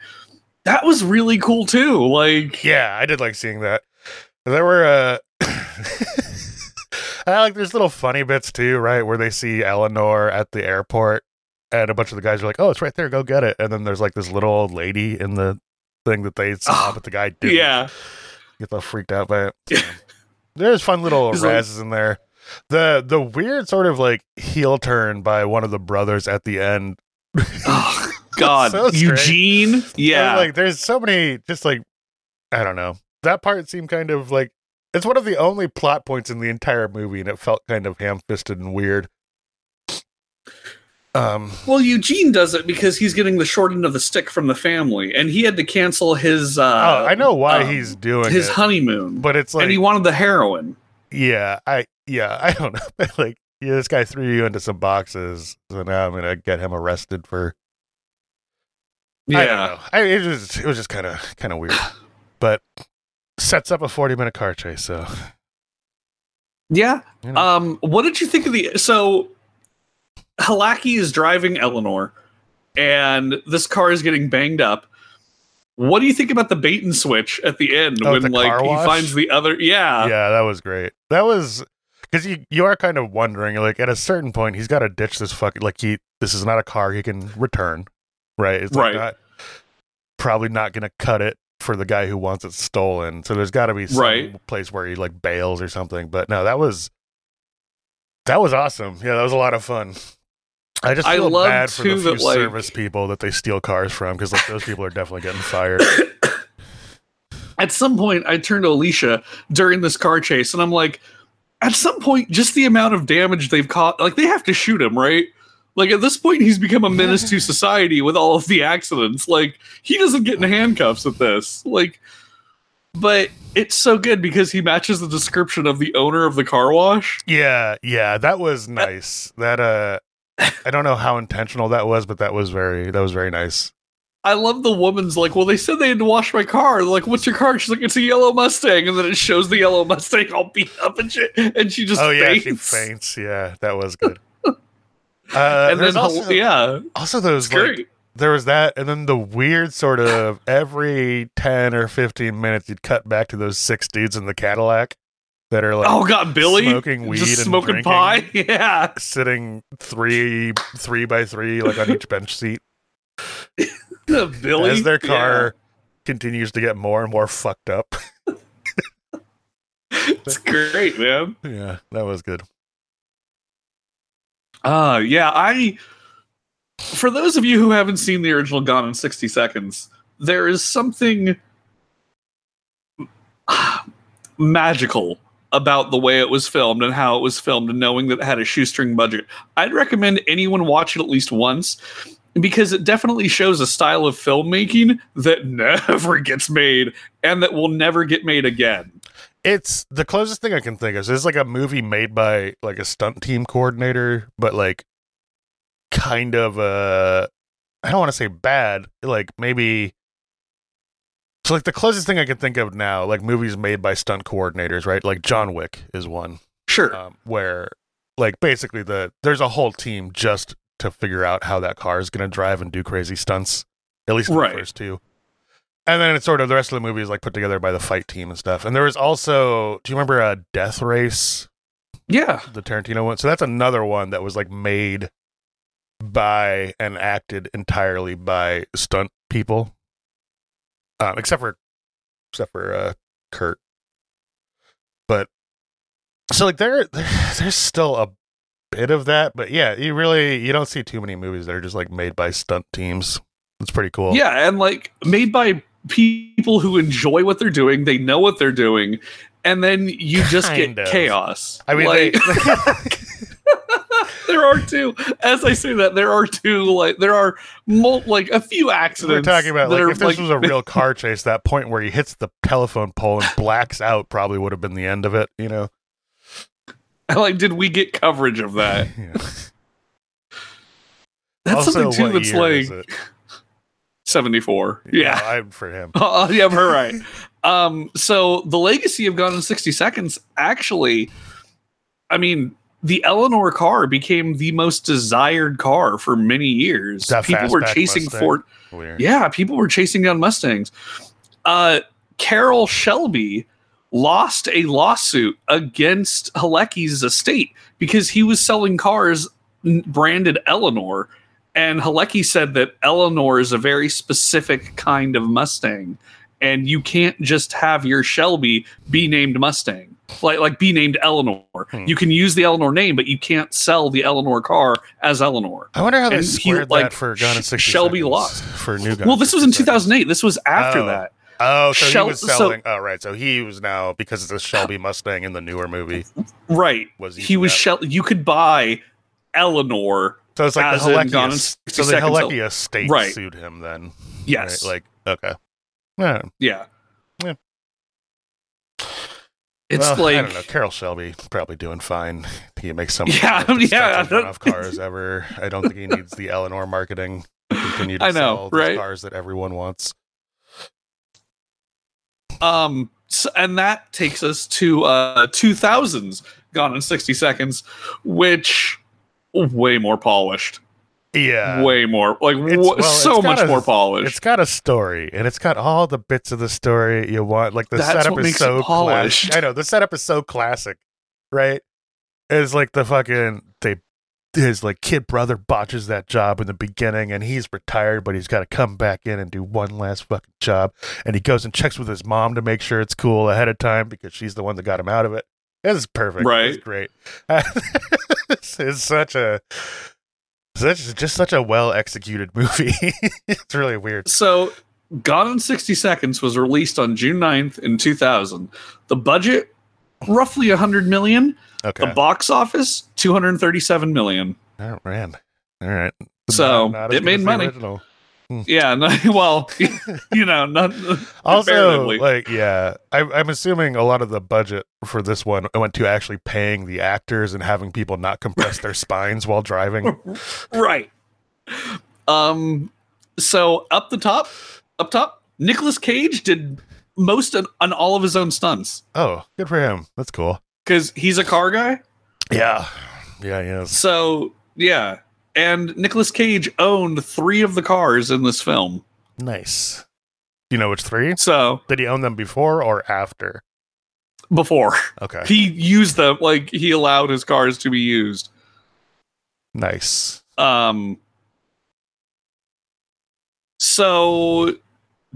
That was really cool too. Like, yeah, I did like seeing that. There were there's little funny bits too, right? Where they see Eleanor at the airport and a bunch of the guys are like, "Oh, it's right there, go get it." And then there's like this little old lady in the thing that they saw, but the guy didn't. Yeah, get all freaked out by it. There's fun little razzes in there. The weird sort of like heel turn by one of the brothers at the end. Oh God, so Eugene. Yeah, like there's so many. Just like I don't know. That part seemed kind of like it's one of the only plot points in the entire movie, and it felt kind of ham-fisted and weird. Well, Eugene does it because he's getting the short end of the stick from the family, and he had to cancel his. I know why he's doing his honeymoon, but it's like, and he wanted the heroin. Yeah, I don't know. Like, yeah, this guy threw you into some boxes, so now I'm gonna get him arrested for. Yeah, I don't know. It was just kind of weird, but sets up a 40-minute car chase. So, yeah. You know. What did you think of the so? Halicki is driving Eleanor, and this car is getting banged up. What do you think about the bait and switch at the end when like he finds the other? Yeah, that was great. That was because you are kind of wondering, like at a certain point he's got to ditch this fucking like this is not a car he can return, right? It's like probably not going to cut it for the guy who wants it stolen. So there's got to be some place where he like bails or something. But no, that was awesome. Yeah, that was a lot of fun. I just feel bad for the few service people that they steal cars from, because like those people are definitely getting fired. At some point, I turned to Alicia during this car chase, and I'm like, at some point, just the amount of damage they've caught, like they have to shoot him, right? Like at this point, he's become a menace to society with all of the accidents. Like he doesn't get in handcuffs at this. Like, but it's so good because he matches the description of the owner of the car wash. Yeah, that was nice. I don't know how intentional that was, but that was very nice. I love the woman's like, well, they said they had to wash my car. They're like, what's your car? She's like, it's a yellow Mustang, and then it shows the yellow Mustang all beat up and shit, and she just faints. Yeah, that was good. And then also those like, there was that, and then the weird sort of every 10 or 15 minutes you'd cut back to those 6 dudes in the Cadillac that are like, oh God, Billy smoking weed just and smoking drinking, pie, yeah, sitting three by three like on each bench seat. Billy, as their car continues to get more and more fucked up. It's great, man. Yeah, that was good. For those of you who haven't seen the original Gone in 60 Seconds, there is something magical about the way it was filmed and how it was filmed and knowing that it had a shoestring budget. I'd recommend anyone watch it at least once because it definitely shows a style of filmmaking that never gets made and that will never get made again. It's the closest thing I can think of. So it's like a movie made by like a stunt team coordinator, but like kind of I don't want to say bad, like maybe. So like the closest thing I can think of now, like movies made by stunt coordinators, right? Like John Wick is one. Sure. Where like basically there's a whole team just to figure out how that car is going to drive and do crazy stunts. At least in the first two. And then it's sort of the rest of the movie is like put together by the fight team and stuff. And there was also, do you remember Death Race? Yeah. The Tarantino one. So that's another one that was like made by and acted entirely by stunt people. Except for Kurt. But so like there's still a bit of that, but yeah, you don't see too many movies that are just like made by stunt teams. It's pretty cool. Yeah, and like made by people who enjoy what they're doing, they know what they're doing, and then you just get chaos. I mean, like, there are two. As I say that, there are two. Like there are a few accidents. We're talking about like if this was a real car chase, that point where he hits the telephone pole and blacks out probably would have been the end of it. You know, like did we get coverage of that? Yeah. That's also, something too. That's like. 74. Yeah, I'm for him. Yeah, we're right. So the legacy of Gone in 60 Seconds, actually, I mean, the Eleanor car became the most desired car for many years. People were chasing Ford. Yeah, people were chasing down Mustangs. Carroll Shelby lost a lawsuit against Halicki's estate because he was selling cars branded Eleanor. And Halicki said that Eleanor is a very specific kind of Mustang, and you can't just have your Shelby be named Mustang, like be named Eleanor. Hmm. You can use the Eleanor name, but you can't sell the Eleanor car as Eleanor. I wonder how they squared that for Gone in 60 Seconds. Shelby lost for New Gun. Well, this was in 2008. This was after that. Oh, so he was selling. Oh, right. So he was now, because it's a Shelby Mustang in the newer movie. Right. You could buy Eleanor. So it's like the Halicki estate sued him then. Yes. Right? Like, okay. Yeah. It's I don't know. Carroll Shelby probably doing fine. He makes some enough cars ever. I don't think he needs the Eleanor marketing to continue to sell these cars that everyone wants. So, and that takes us to 2000's Gone in 60 Seconds, which... way more polished. Yeah. Way more. Like, so much more polished. It's got a story, and it's got all the bits of the story you want. Like, the setup is so polished. I know. The setup is so classic, right? It's like the fucking... His, like, kid brother botches that job in the beginning, and he's retired, but he's got to come back in and do one last fucking job. And he goes and checks with his mom to make sure it's cool ahead of time, because she's the one that got him out of it. This is perfect. Right. It's great. This is such a well executed movie. It's really weird. So Gone in 60 Seconds was released on June 9th in 2000. The budget, roughly 100 million. Okay. The box office, 237 million. Oh, man. All right. So it made money. Original. Yeah, not also like I'm assuming a lot of the budget for this one went to actually paying the actors and having people not compress their spines while driving. Right. So up top, Nicolas Cage did most on all of his own stunts. Oh, good for him. That's cool. Because he's a car guy. Yeah. Yeah. He is. So yeah. And Nicolas Cage owned 3 of the cars in this film. Nice. You know which 3? So did he own them before or after? Before. Okay. He used them, like he allowed his cars to be used. Nice. So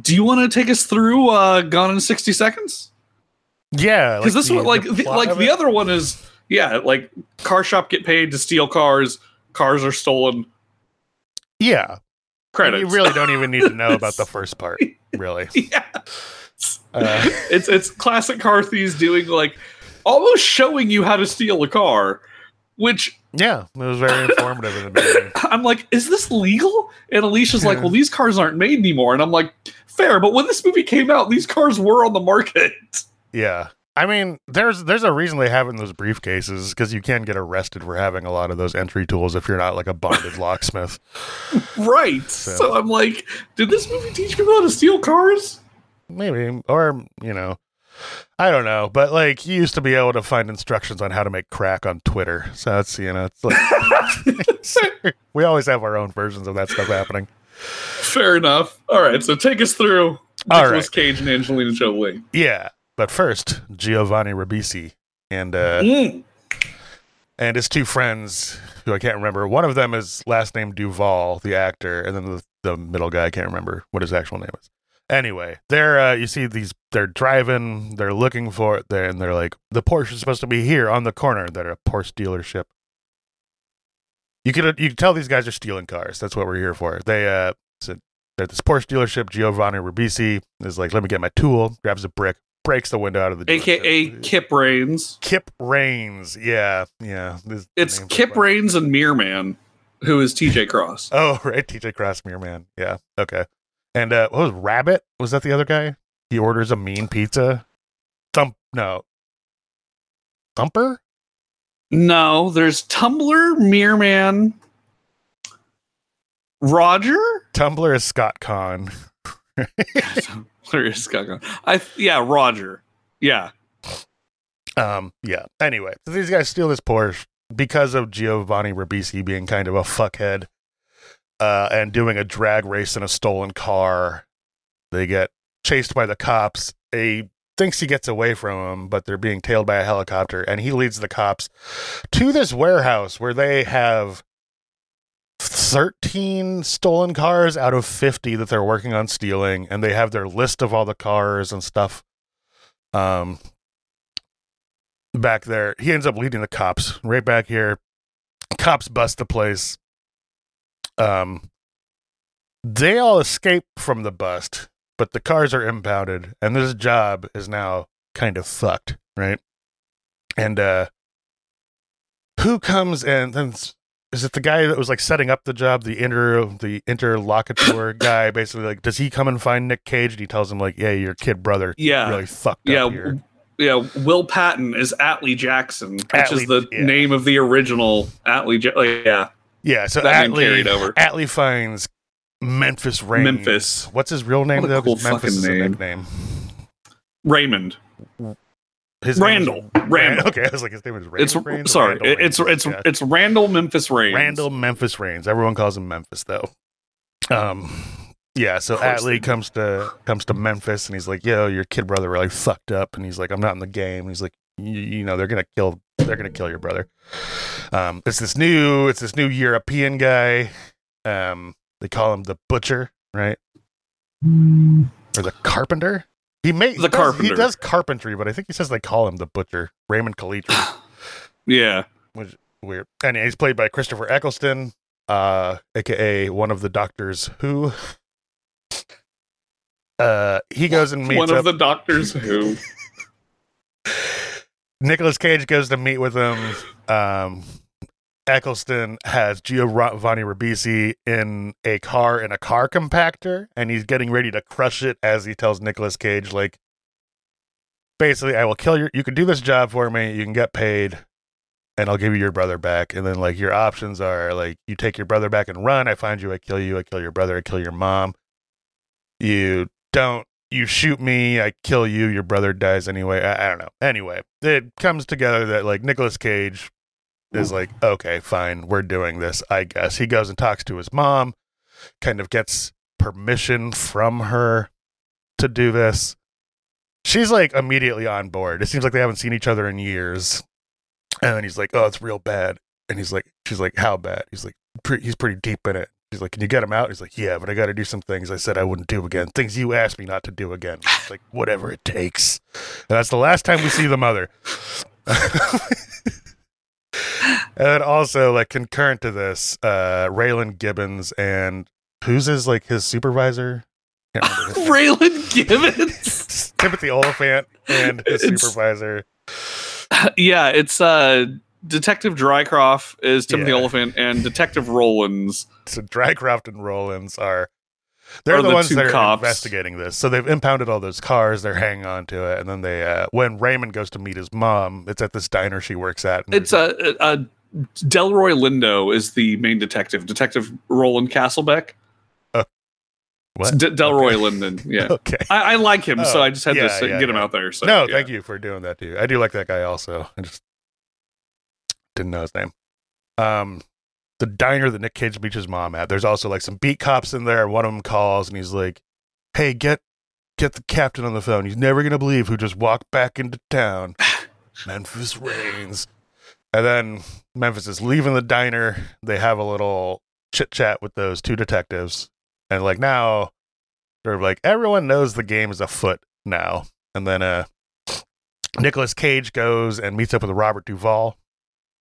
do you want to take us through Gone in 60 Seconds? Yeah. Because this one, the other one is, yeah, like car shop get paid to steal cars. Cars are stolen. Yeah. Credits. You really don't even need to know about the first part, really. Yeah. It's classic car thieves doing like almost showing you how to steal a car, which it was very informative in the beginning. I'm like, is this legal? And Alicia's like, well, these cars aren't made anymore. And I'm like, fair, but when this movie came out, these cars were on the market. Yeah. I mean, there's a reason they have it in those briefcases, because you can get arrested for having a lot of those entry tools if you're not like a bonded locksmith. Right. So I'm like, did this movie teach people how to steal cars? Maybe. Or, you know, I don't know. But like, you used to be able to find instructions on how to make crack on Twitter. So that's, you know, it's like, we always have our own versions of that stuff happening. Fair enough. All right. So take us through Nicolas Cage and Angelina Jolie. Yeah. But first, Giovanni Ribisi and his two friends, who I can't remember. One of them is last name Duvall, the actor, and then the middle guy, I can't remember what his actual name is. Anyway, they're you see these, they're driving, they're looking for it, and they're like, the Porsche is supposed to be here on the corner. They're a Porsche dealership. You can tell these guys are stealing cars. That's what we're here for. They said at this Porsche dealership, Giovanni Ribisi is like, let me get my tool, grabs a brick, breaks the window out of the dealership. AKA Kip Raines. Kip Raines, yeah. It's Kip Raines and Mirror Man, who is TJ Cross. Oh, right, TJ Cross, Mirror Man. Yeah, okay. And what was Rabbit? Was that the other guy? He orders a mean pizza. Thumper? No, there's Tumbler, Mirror Man, Roger? Tumbler is Scott Conn. Roger. Yeah. Yeah. Anyway, so these guys steal this Porsche because of Giovanni Ribisi being kind of a fuckhead and doing a drag race in a stolen car. They get chased by the cops. He thinks he gets away from them, but they're being tailed by a helicopter, and he leads the cops to this warehouse where they have 13 stolen cars out of 50 that they're working on stealing, and they have their list of all the cars and stuff back there. He ends up leading the cops right back here. Cops bust the place. They all escape from the bust, but the cars are impounded, and this job is now kind of fucked, right? And who comes and then? Is it the guy that was like setting up the job, the interlocutor guy? Basically, like, does he come and find Nick Cage? And he tells him, like, yeah, your kid brother, really fucked up here. Yeah, Will Patton is Atlee Jackson, which is the name of the original Atlee. Yeah. So that Atlee carried over. Atlee finds Memphis Raymond. Memphis. What's his real name though? Cool Memphis is a nickname. Raymond. Randall. Okay, I was like, his name is Randall. Sorry, it's Randall Memphis Raines. Randall Memphis Raines. Everyone calls him Memphis, though. Yeah. So Atlee comes to Memphis, and he's like, "Yo, your kid brother really fucked up." And he's like, "I'm not in the game." And he's like, "You know, they're gonna kill your brother." It's this new European guy. They call him the Butcher, right? Or the Carpenter. He does carpentry, but I think he says they call him the Butcher. Raymond Calitri. Yeah. Which is weird. And he's played by Christopher Eccleston, a.k.a. one of the Doctors Who. He goes and meets one of the Doctors Who. Nicolas Cage goes to meet with him. Eccleston has Giovanni Ribisi in a car compactor, and he's getting ready to crush it as he tells Nicolas Cage, like, basically, I will kill you can do this job for me, you can get paid, and I'll give you your brother back. And then, like, your options are, like, you take your brother back and run, I find you, I kill your brother, I kill your mom. You don't, you shoot me, I kill you, your brother dies anyway. I don't know. Anyway, it comes together that, like, Nicolas Cage is like, okay, fine, we're doing this, I guess. He goes and talks to his mom, kind of gets permission from her to do this. She's like immediately on board. It seems like they haven't seen each other in years. And then he's like, oh, it's real bad. And she's like, how bad? He's like, he's pretty deep in it. She's like, can you get him out? He's like, yeah, but I got to do some things I said I wouldn't do again. Things you asked me not to do again. It's like, whatever it takes. And that's the last time we see the mother. And then also, like, concurrent to this, Raylan Gibbons and who's his supervisor? Raylan Gibbons? Timothy Olyphant and his supervisor. Yeah, it's Detective Drycroft is Timothy Olyphant and Detective Rollins. So Drycroft and Rollins are They're the ones that are investigating this. So they've impounded all those cars. They're hanging on to it. And then they, when Raymond goes to meet his mom, it's at this diner she works at. It's a Delroy Lindo is the main detective. Detective Roland Castlebeck. Delroy Linden, yeah. Okay. I like him, so I just had to get him out there. So, thank you for doing that, dude. I do like that guy also. I just didn't know his name. The diner that Nick Cage meets his mom at, there's also like some beat cops in there. One of them calls, and he's like, hey, get the captain on the phone. He's never going to believe who just walked back into town. Memphis reigns. And then Memphis is leaving the diner. They have a little chit-chat with those two detectives. And like now, they're like, everyone knows the game is afoot now. And then Nicolas Cage goes and meets up with Robert Duvall,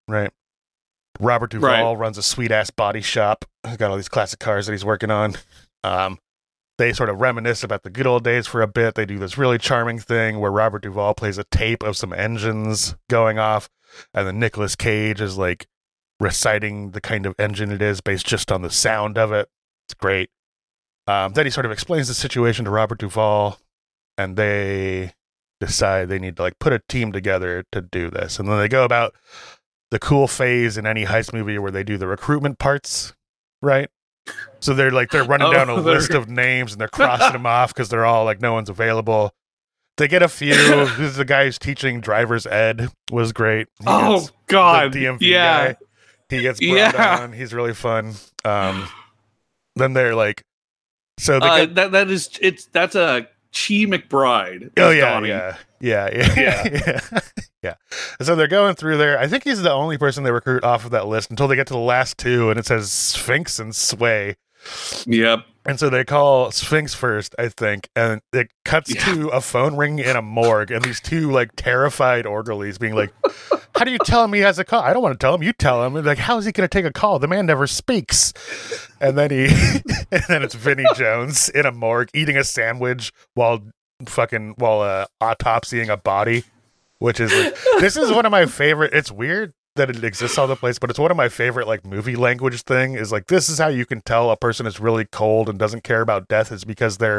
right? Robert Duvall runs a sweet-ass body shop. He's got all these classic cars that he's working on. They sort of reminisce about the good old days for a bit. They do this really charming thing where Robert Duvall plays a tape of some engines going off. And then Nicolas Cage is like reciting the kind of engine it is based just on the sound of it. It's great. Then he sort of explains the situation to Robert Duvall, and they decide they need to like put a team together to do this. And then they go about the cool phase in any heist movie where they do the recruitment parts, right? So they're like they're running down a list of names and they're crossing them off because they're all like no one's available. They get a few. This is the guy who's teaching driver's ed was great. He gets the DMV guy. He gets brought on. He's really fun. Then they're like. So they get, that's a Chi McBride. Oh yeah. So they're going through there. I think he's the only person they recruit off of that list until they get to the last two, and it says Sphinx and Sway. Yep. And so they call Sphinx first, I think, and it cuts to a phone ringing in a morgue, and these two like terrified orderlies being like, "How do you tell him he has a call? I don't want to tell him. You tell him." And like, how is he going to take a call? The man never speaks. And then it's Vinnie Jones in a morgue eating a sandwich while autopsying a body, which is like, this is one of my favorite. It's weird that it exists all the place, but it's one of my favorite like movie language thing is like, this is how you can tell a person is really cold and doesn't care about death is because they're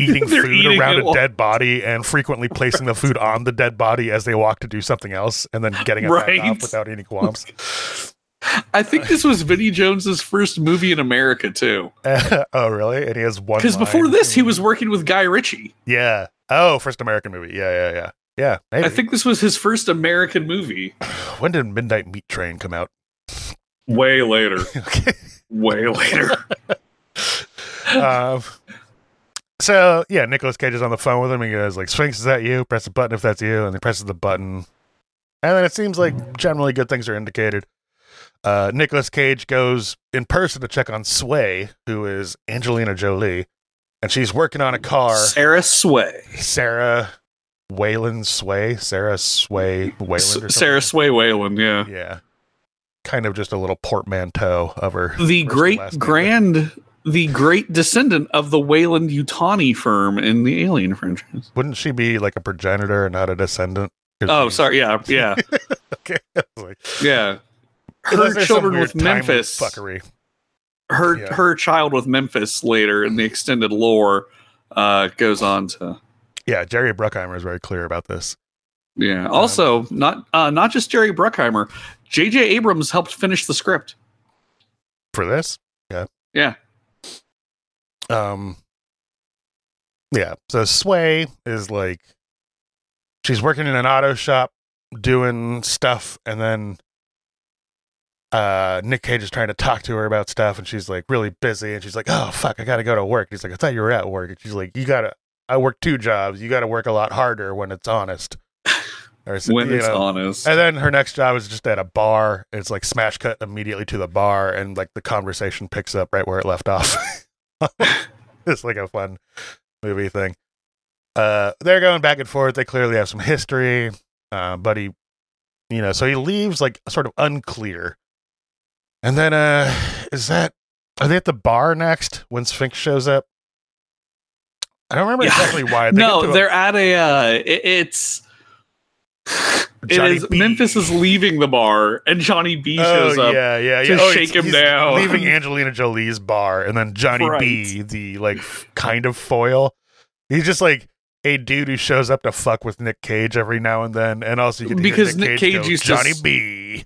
eating food around a dead body and frequently placing the food on the dead body as they walk to do something else and then getting it back off without any qualms. I think this was Vinnie Jones's first movie in America too. Oh really? And he has one because before this he was working with Guy Ritchie. Yeah. Oh, first American movie. Yeah. Yeah, maybe. I think this was his first American movie. When did Midnight Meat Train come out? Way later. Way later. So, yeah, Nicolas Cage is on the phone with him. He goes, like, Sphinx, is that you? Press the button if that's you. And he presses the button. And then it seems like generally good things are indicated. Nicolas Cage goes in person to check on Sway, who is Angelina Jolie. And she's working on a car. Sarah Sway Weyland, yeah. Yeah. Kind of just a little portmanteau of her. The great descendant of the Weyland-Yutani firm in the Alien franchise. Wouldn't she be like a progenitor and not a descendant? Yeah. Okay. Like, yeah. Her children with Memphis. Fuckery. Her child with Memphis later in the extended lore goes on to... Yeah, Jerry Bruckheimer is very clear about this. Yeah. Also, not just Jerry Bruckheimer. J.J. Abrams helped finish the script for this. Yeah. Yeah. Yeah. So Sway is like, she's working in an auto shop doing stuff, and then Nick Cage is trying to talk to her about stuff, and she's like really busy, and she's like, "Oh fuck, I gotta go to work." And he's like, "I thought you were at work," and she's like, I work two jobs. You got to work a lot harder when it's honest. And then her next job is just at a bar. It's like smash cut immediately to the bar, and like the conversation picks up right where it left off. It's like a fun movie thing. They're going back and forth. They clearly have some history, but he leaves like sort of unclear. And then are they at the bar next when Sphinx shows up? I don't remember exactly why. They're at a. Memphis is leaving the bar, and Johnny B shows up to shake him down. Leaving Angelina Jolie's bar, and then Johnny B, the like kind of foil, he's just like a dude who shows up to fuck with Nick Cage every now and then, and also you can because Nick Cage used Johnny B.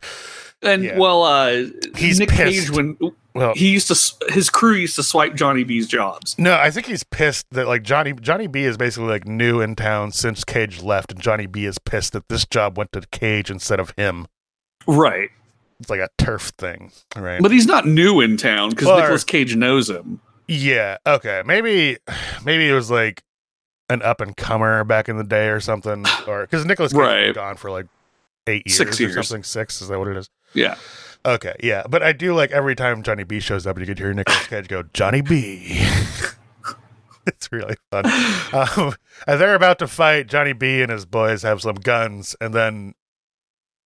And he's Nick pissed. Cage his crew used to swipe Johnny B's jobs. No, I think he's pissed that like Johnny B is basically like new in town since Cage left, and Johnny B is pissed that this job went to Cage instead of him. Right. It's like a turf thing, right? But he's not new in town because Nicolas Cage knows him. Yeah. Okay. Maybe it was like an up and comer back in the day or something, or because Nicolas Cage was gone for like 8 years, 6 years or something. Six, is that what it is? Yeah. Okay. Yeah, but I do like every time Johnny B shows up, you could hear Nicolas Cage go, "Johnny B." It's really fun. And they're about to fight. Johnny B and his boys have some guns, and then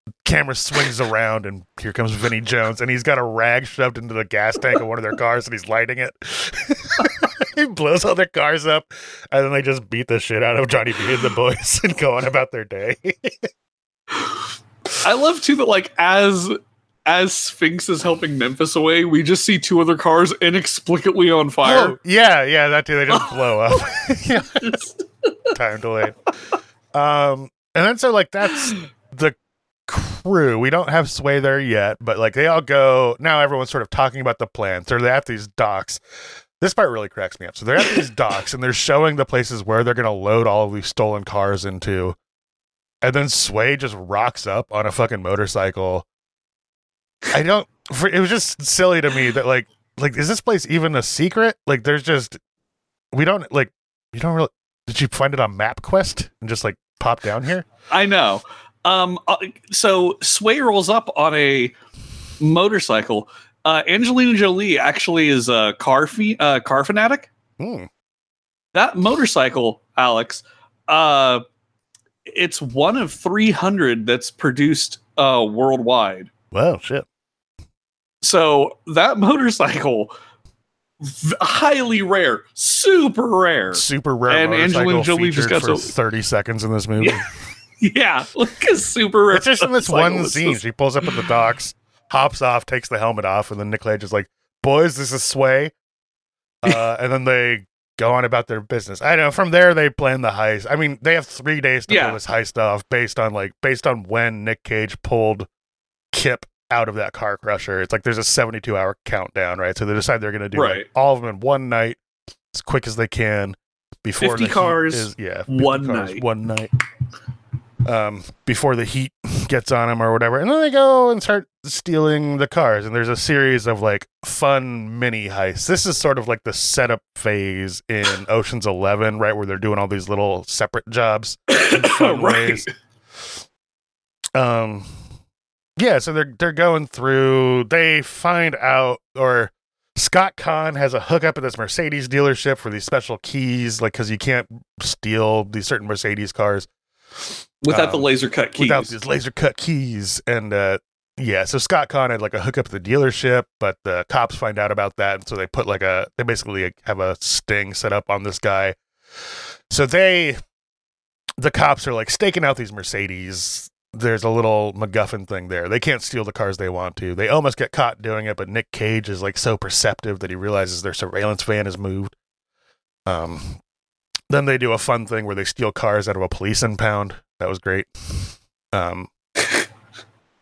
the camera swings around, and here comes Vinnie Jones, and he's got a rag shoved into the gas tank of one of their cars, and he's lighting it. He blows all their cars up, and then they just beat the shit out of Johnny B and the boys, and go on about their day. I love too that like as Sphinx is helping Memphis away, we just see two other cars inexplicably on fire. Oh, yeah, that too. They just blow up. Time delayed. And then so like that's the crew. We don't have Sway there yet, but like they all go. Now everyone's sort of talking about the plans. They're at these docks. This part really cracks me up. So they're at these docks and they're showing the places where they're going to load all of these stolen cars into. And then Sway just rocks up on a fucking motorcycle. It was just silly to me that like, is this place even a secret? Like, there's just, did you find it on MapQuest and just like pop down here? I know. So Sway rolls up on a motorcycle. Angelina Jolie actually is a car fanatic. Mm. That motorcycle, Alex, it's one of 300 that's produced worldwide. Wow, shit. So that motorcycle, highly rare, super rare. And Angelina Jolie just got 30 seconds in this movie. Yeah, like a super rare. It's just in this one scene. She pulls up at the docks, hops off, takes the helmet off, and then Nick Cage is like, "Boys, this is Sway." And then they go on about their business. I don't know. From there, they plan the heist. I mean, they have 3 days to pull this heist off based on when Nick Cage pulled Kip out of that car crusher. It's like there's a 72-hour countdown, right? So they decide they're going to do all of them in one night as quick as they can. Before 50 cars, 1 night. Before the heat gets on them or whatever. And then they go and start stealing the cars. And there's a series of like fun mini heists. This is sort of like the setup phase in Ocean's 11, right? Where they're doing all these little separate jobs in fun ways. Yeah, so they're going through. They find out, or Scott Kahn has a hookup at this Mercedes dealership for these special keys, like because you can't steal these certain Mercedes cars without the laser cut keys. Without these laser cut keys, and so Scott Kahn had like a hookup at the dealership, but the cops find out about that, and so they put they basically have a sting set up on this guy. So the cops are like staking out these Mercedes. There's a little MacGuffin thing there. They can't steal the cars they want to. They almost get caught doing it, but Nick Cage is like so perceptive that he realizes their surveillance van is moved. Then they do a fun thing where they steal cars out of a police impound. That was great.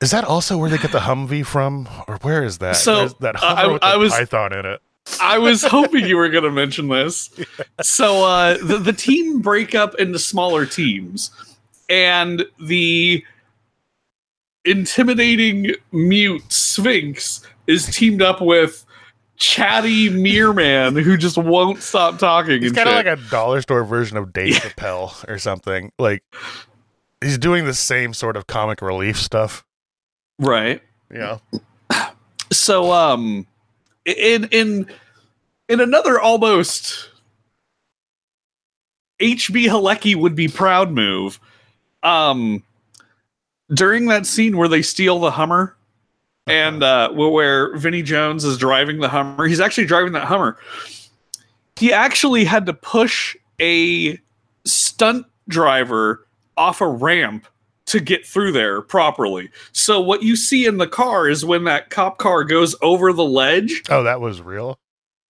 Is that also where they get the Humvee from, or where is that? So that Hummer with the python in it. I was hoping you were going to mention this. Yeah. So the team break up into smaller teams, and the intimidating mute Sphinx is teamed up with chatty Mirror Man who just won't stop talking. He's kind of like a dollar store version of Dave Chappelle or something. Like he's doing the same sort of comic relief stuff, right? Yeah. So in another almost H.B. Halicki would be proud move. During that scene where they steal the Hummer and where Vinnie Jones is driving the Hummer, he's actually driving that Hummer. He actually had to push a stunt driver off a ramp to get through there properly. So what you see in the car is when that cop car goes over the ledge. Oh, that was real?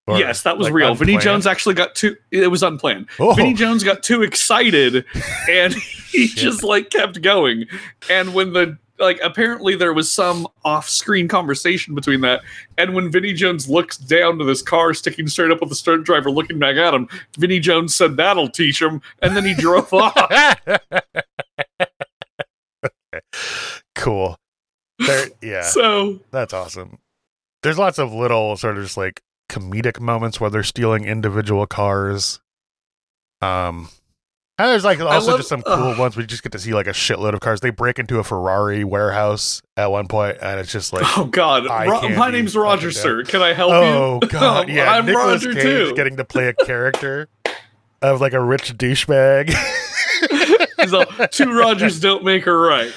Or yes, that was like real. Vinnie Jones actually got too... It was unplanned. Oh. Vinnie Jones got too excited and he just like kept going. And when the... Like, apparently there was some off-screen conversation between that, and when Vinnie Jones looks down to this car sticking straight up with the stern driver looking back at him, Vinnie Jones said, "That'll teach him," and then he drove off. Okay. Cool. Yeah. So that's awesome. There's lots of little sort of just like comedic moments where they're stealing individual cars. And there's like also just some cool ones. We just get to see like a shitload of cars. They break into a Ferrari warehouse at one point, and it's just like, oh god, my name's Roger, sir. Can I help you? Oh god, yeah, I'm Nicolas Roger Cage too. Getting to play a character of like a rich douchebag. So, two Rogers don't make her right.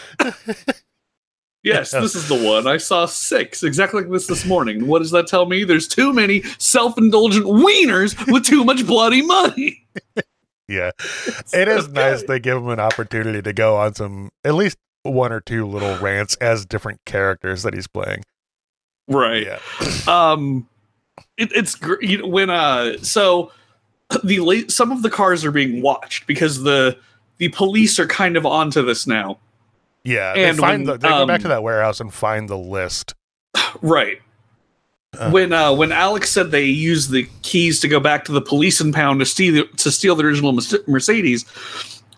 Yes, this is the one. I saw 6 exactly like this morning. What does that tell me? There's too many self-indulgent wieners with too much bloody money. Yeah, it is nice they give them an opportunity to go on some, at least one or two little rants as different characters that he's playing. Right. Yeah. It's great when, so some of the cars are being watched because the police are kind of onto this now. Yeah. And they go back to that warehouse and find the list. Right. When Alex said they used the keys to go back to the police impound to steal the original Mercedes,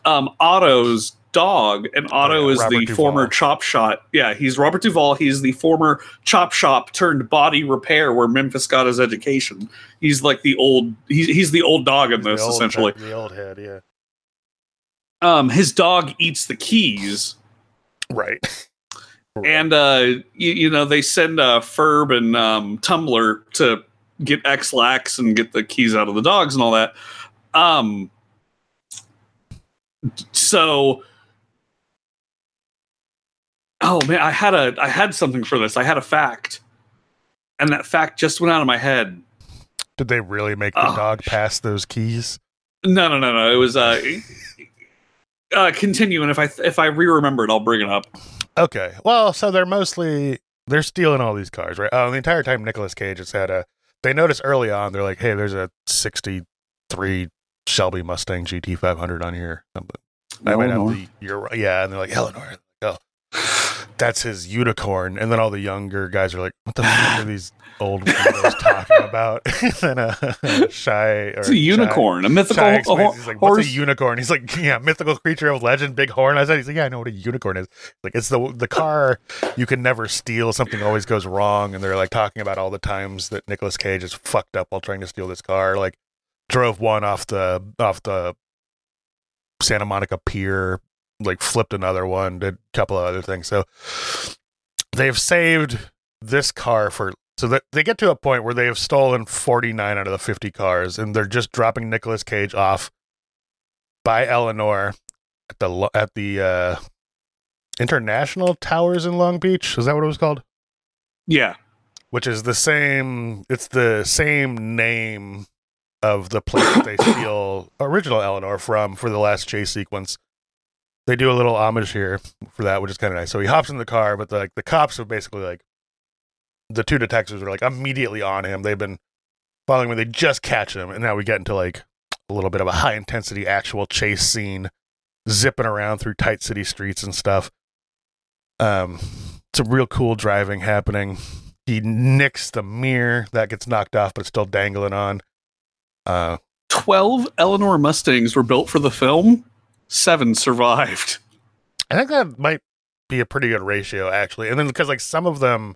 Otto's dog, and Otto is Robert Duvall. Former Chop Shop. Yeah, he's Robert Duvall. He's the former Chop Shop turned body repair where Memphis got his education. He's like the old. He's the old dog in this, essentially. The old head, yeah. His dog eats the keys. Right. And, they send Ferb and Tumbler to get X-Lax and get the keys out of the dogs and all that. I had something for this. I had a fact. And that fact just went out of my head. Did they really make the dog pass those keys? No. It was, continue. And if I re-remember it, I'll bring it up. Okay, well, so they're stealing all these cars, right? The entire time Nicolas Cage has had they notice early on, they're like, hey, there's a 63 Shelby Mustang GT 500 on here. And they're like, Eleanor, oh, that's his unicorn. And then all the younger guys are like, what the fuck are these old guys talking about? And then it's a unicorn, a mythical horse. He's like, what's a unicorn? He's like, yeah, mythical creature of legend, big horn. He's like, yeah, I know what a unicorn is. Like, it's the car you can never steal. Something always goes wrong. And they're like talking about all the times that Nicolas Cage is fucked up while trying to steal this car. Like, drove one off the Santa Monica Pier. Like flipped another one, did a couple of other things. So they've saved this car so that they get to a point where they have stolen 49 out of the 50 cars, and they're just dropping Nicolas Cage off by Eleanor at the International Towers in Long Beach. Is that what it was called? Yeah. Which is the same name of the place that they steal original Eleanor from for the last chase sequence. They do a little homage here for that, which is kind of nice. So he hops in the car, but the cops are basically like, the two detectives are like immediately on him. They've been following him. They just catch him, and now we get into like a little bit of a high intensity actual chase scene, zipping around through tight city streets and stuff. Some real cool driving happening. He nicks the mirror that gets knocked off, but it's still dangling on. 12 Eleanor Mustangs were built for the film. 7 survived. I think that might be a pretty good ratio, actually. And then because like some of them,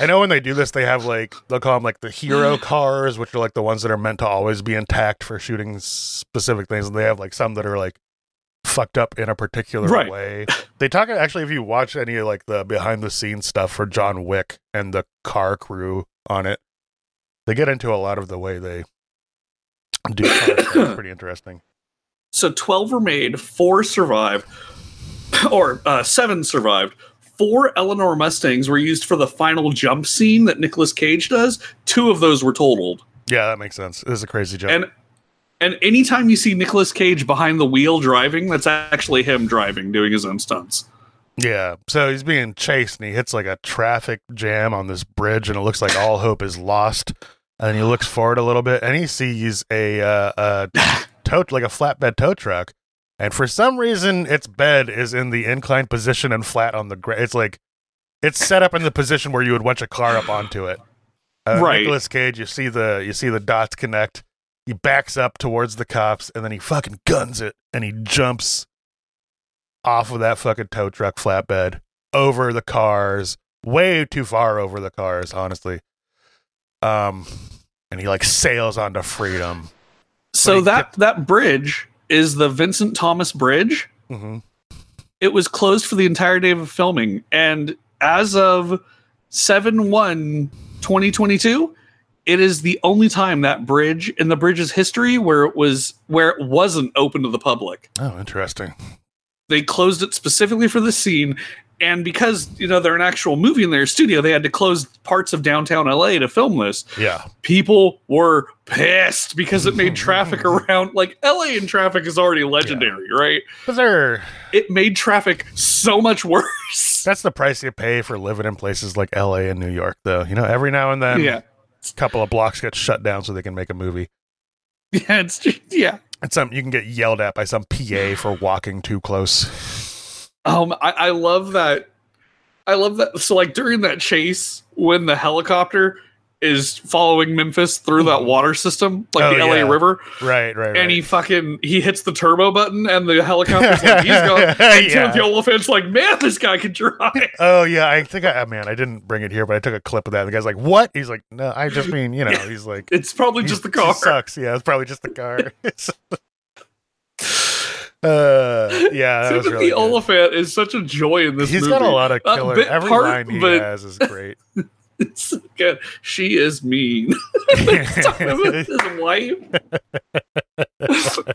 I know when they do this, they have like they'll call them like the hero cars, which are like the ones that are meant to always be intact for shooting specific things. And they have like some that are like fucked up in a particular way. They talk actually if you watch any of like the behind the scenes stuff for John Wick and the car crew on it, they get into a lot of the way they do. It's pretty interesting. So 12 were made, 4 survived, or 7 survived. 4 Eleanor Mustangs were used for the final jump scene that Nicolas Cage does. 2 of those were totaled. Yeah, that makes sense. It was a crazy jump. And And anytime you see Nicolas Cage behind the wheel driving, that's actually him driving, doing his own stunts. Yeah, so he's being chased and he hits like a traffic jam on this bridge and it looks like all hope is lost. And then he looks forward a little bit and he sees a flatbed tow truck. And for some reason, its bed is in the inclined position and flat on the ground. It's like, it's set up in the position where you would winch a car up onto it. Right. Nicolas Cage, you see the dots connect. He backs up towards the cops and then he fucking guns it and he jumps off of that fucking tow truck flatbed over the cars, way too far over the cars, honestly. And he like sails onto freedom. So that bridge is the Vincent Thomas Bridge. Mm-hmm. It was closed for the entire day of filming. And as of 7/1/2022, it is the only time that bridge in the bridge's history where it wasn't open to the public. Oh, interesting. They closed it specifically for this scene. And because, they're an actual movie in their studio, they had to close parts of downtown LA to film this. Yeah. People were pissed because it made traffic around, like, LA and traffic is already legendary, right? But it made traffic so much worse. That's the price you pay for living in places like LA and New York, though. Every now and then, a couple of blocks get shut down so they can make a movie. Yeah, it's just, yeah. And you can get yelled at by some PA for walking too close. I love that. I love that. So, like, during that chase, when the helicopter is following Memphis through that water system, like the LA River, right? And he hits the turbo button, and the helicopter's like, he's going. And Timothy Olyphant's like, man, this guy can drive. Oh yeah, I think I didn't bring it here, but I took a clip of that. And the guy's like, what? He's like, no, I just mean, he's like, it's probably just the car. It sucks. Yeah, it's probably just the car. Timothy really Olyphant is such a joy in this movie. He's got a lot of killer. Every line he has is great. It's so good. She is mean. He's talking about his wife,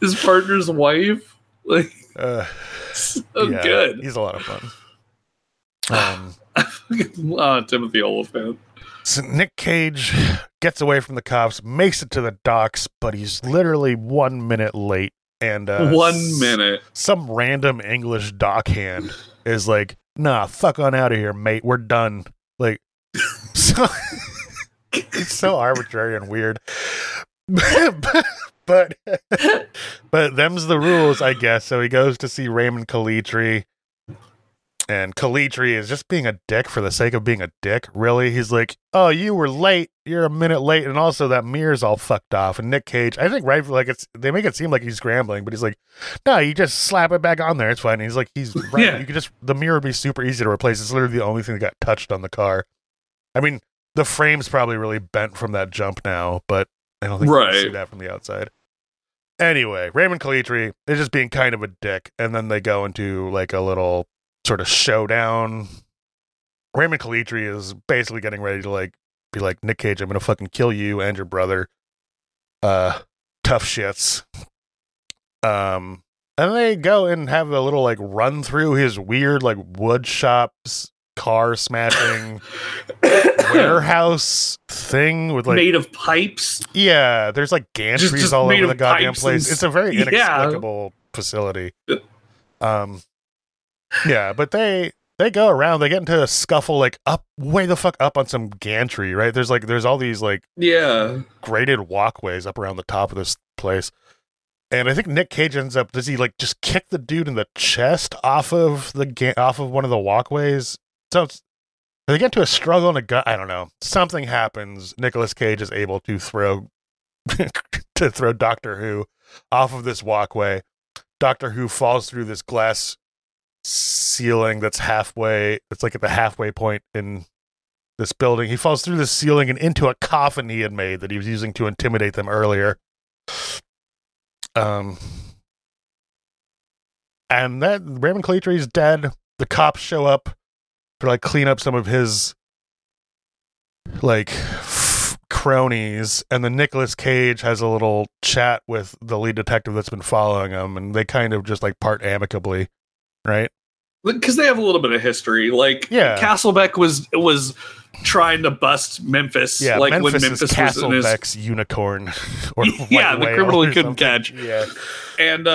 his partner's wife. Like, so good. He's a lot of fun. Timothy Olyphant. So Nick Cage gets away from the cops, makes it to the docks, but he's literally 1 minute late. And 1 minute, some random English dockhand is like, "Nah, fuck on out of here, mate. We're done." Like, it's so arbitrary and weird. but them's the rules, I guess. So he goes to see Raymond Calitri, and Calitri is just being a dick for the sake of being a dick. Really, he's like, "Oh, you were late. You're a minute late," and also that mirror's all fucked off. And Nick Cage, I think, right, like they make it seem like he's scrambling, but he's like, "No, you just slap it back on there. It's fine." And he's like, "He's right. Yeah. You could just the mirror would be super easy to replace. It's literally the only thing that got touched on the car. I mean, the frame's probably really bent from that jump now, but I don't think you can see that from the outside." Anyway, Raymond Calitri is just being kind of a dick, and then they go into like a little sort of showdown. Raymond Calitri is basically getting ready to be like, "Nick Cage, I'm gonna fucking kill you and your brother. Tough shits." And they go and have a little like run through his weird like wood shops, car smashing warehouse thing with like made of pipes. Yeah, there's like gantries just all over the goddamn place. It's a very inexplicable facility. Yeah, but they go around, they get into a scuffle, like, up, way the fuck up on some gantry, right? There's all these, like, graded walkways up around the top of this place. And I think Nick Cage ends up, does he, like, just kick the dude in the chest off of one of the walkways? So they get into a struggle and a gun, I don't know. Something happens. Nicolas Cage is able to throw Doctor Who off of this walkway. Doctor Who falls through this glass ceiling that's halfway, it's like at the halfway point in this building. He falls through the ceiling and into a coffin he had made that he was using to intimidate them earlier. And that Raymond Calitri is dead. The cops show up to like clean up some of his like cronies, and then Nicolas Cage has a little chat with the lead detective that's been following him, and they kind of just like part amicably. Right? because they have a little bit of history. Like, yeah. Castlebeck was trying to bust Memphis. Yeah, like Memphis when Memphis is Castlebeck's unicorn. Or yeah, the criminal he couldn't catch. Yeah, and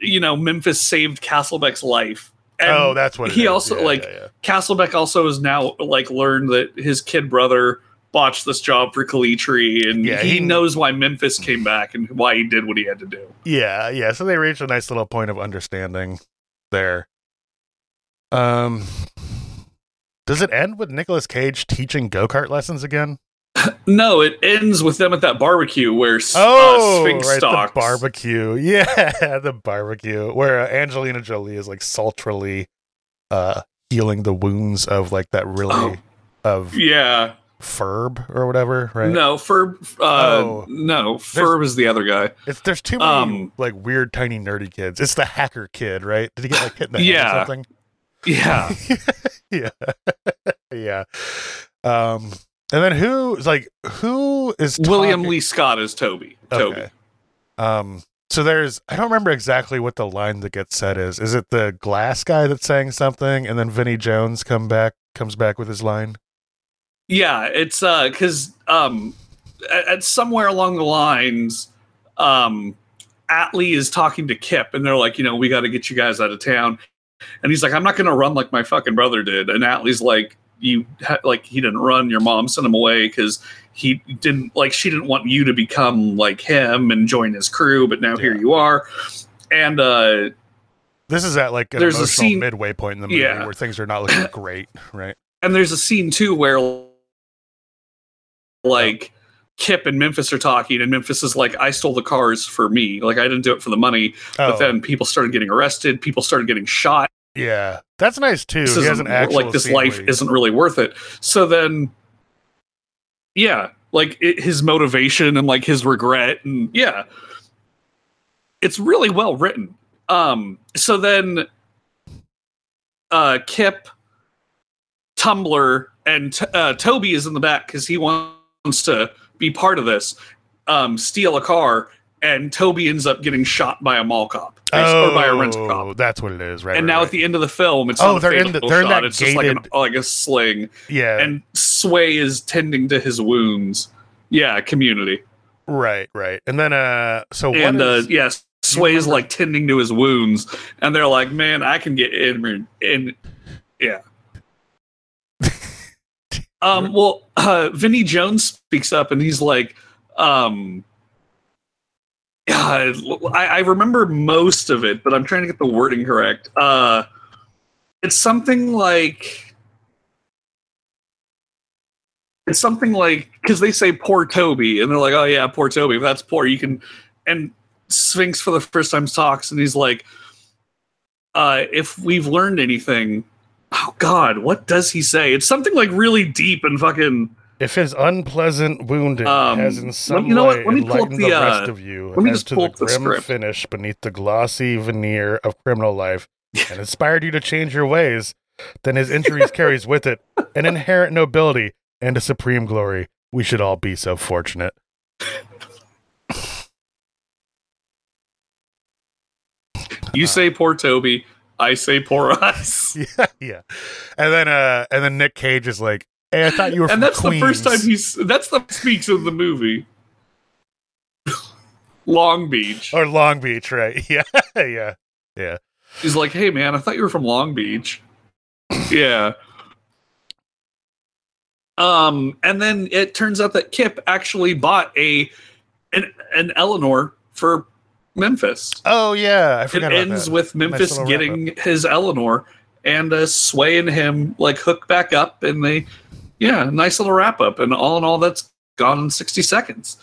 you know, Memphis saved Castlebeck's life. And oh, that's what he is. Also yeah, like. Yeah, yeah. Castlebeck also has now like learned that his kid brother botched this job for Calitri, and yeah, he knows why Memphis came back and why he did what he had to do. Yeah, yeah. So they reached a nice little point of understanding there. Does it end with Nicolas Cage teaching go-kart lessons again? No, it ends with them at that barbecue where Sphinx right, stalks. The barbecue. Yeah, the barbecue where Angelina Jolie is like sultrily healing the wounds of like that really of yeah Ferb or whatever, right? No, Ferb. No, Ferb is the other guy. There's too many like weird tiny nerdy kids. It's the hacker kid, right? Did he get like hit in the head or something? Yeah. Yeah. Yeah. And then who is William Lee Scott is Toby. Okay. So there's, I don't remember exactly what the line that gets said is. Is it the glass guy that's saying something? And then Vinnie Jones comes back with his line. Yeah. It's cause, at somewhere along the lines, Atlee is talking to Kip and they're like, you know, we got to get you guys out of town. And he's like, I'm not going to run like my fucking brother did. And Atlee's like, he didn't run. Your mom sent him away because he didn't like. She didn't want you to become like him and join his crew. But now here you are. And this is at like an there's emotional a scene, midway point in the movie where things are not looking great, right? And there's a scene too where like Kip and Memphis are talking, and Memphis is like, I stole the cars for me. Like, I didn't do it for the money. Oh. But then people started getting arrested. People started getting shot. Yeah. That's nice, too. He has an actual like, this life isn't really worth it. So then, yeah, like, his motivation and, like, his regret. And, yeah. It's really well written. So then, Kip, Tumbler, and Toby is in the back because he wants to be part of this, steal a car, and Toby ends up getting shot by a mall cop or by a rental cop. That's what it is, right? And now at the end of the film, it's they're in that it's gated... just like a sling. Yeah, and Sway is tending to his wounds. Yeah, Community. Right, and then Sway is like tending to his wounds, and they're like, man, I can get in yeah. Vinnie Jones speaks up and he's like, I remember most of it, but I'm trying to get the wording correct. It's something like, because they say poor Toby and they're like, oh yeah, poor Toby. If that's poor, you can, and Sphinx for the first time talks and he's like, if we've learned anything, oh God, what does he say? It's something like really deep and fucking. If his unpleasant wounding has in some way enlightened the rest of you, let me just pull up the grim finish beneath the glossy veneer of criminal life, and inspired you to change your ways, then his injuries carries with it an inherent nobility and a supreme glory. We should all be so fortunate. You say poor Toby. I say poor us. Yeah. And then Nick Cage is like, hey, I thought you were from Queens. The first time he speaks of the movie. Long Beach, right? Yeah. Yeah. Yeah. He's like, hey man, I thought you were from Long Beach. Yeah. And then it turns out that Kip actually bought an Eleanor for Memphis. Oh yeah, I forgot. It ends with Memphis getting his Eleanor, and Sway and him like hook back up, and they, nice little wrap up. And all in all, that's Gone in 60 Seconds.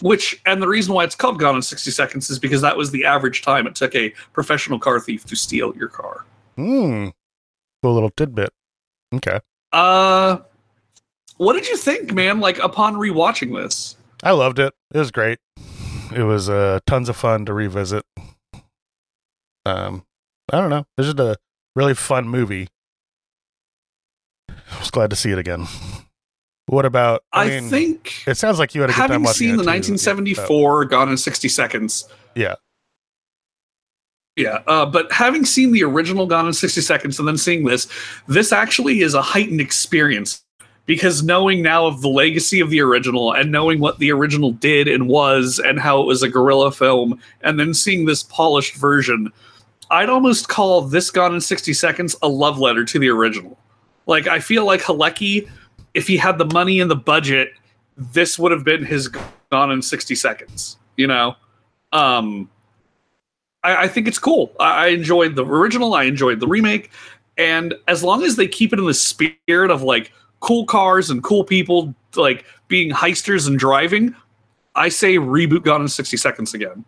Which and the reason why it's called Gone in 60 Seconds is because that was the average time it took a professional car thief to steal your car. Hmm. Cool little tidbit. Okay. What did you think, man? Like upon rewatching this, I loved it. It was great. It was tons of fun to revisit. I don't know. This is a really fun movie. I was glad to see it again. What about? I mean, think it sounds like you had a good time watching it. Having seen the 1974 Gone in 60 Seconds. Yeah. Yeah, but having seen the original Gone in 60 Seconds and then seeing this, this actually is a heightened experience, because knowing now of the legacy of the original and knowing what the original did and was and how it was a guerrilla film, and then seeing this polished version, I'd almost call this Gone in 60 Seconds a love letter to the original. Like, I feel like Halicki, if he had the money and the budget, this would have been his Gone in 60 Seconds, you know? I think it's cool. I enjoyed the original. I enjoyed the remake. And as long as they keep it in the spirit of like cool cars and cool people, like being heisters and driving, I say reboot Gone in 60 Seconds again.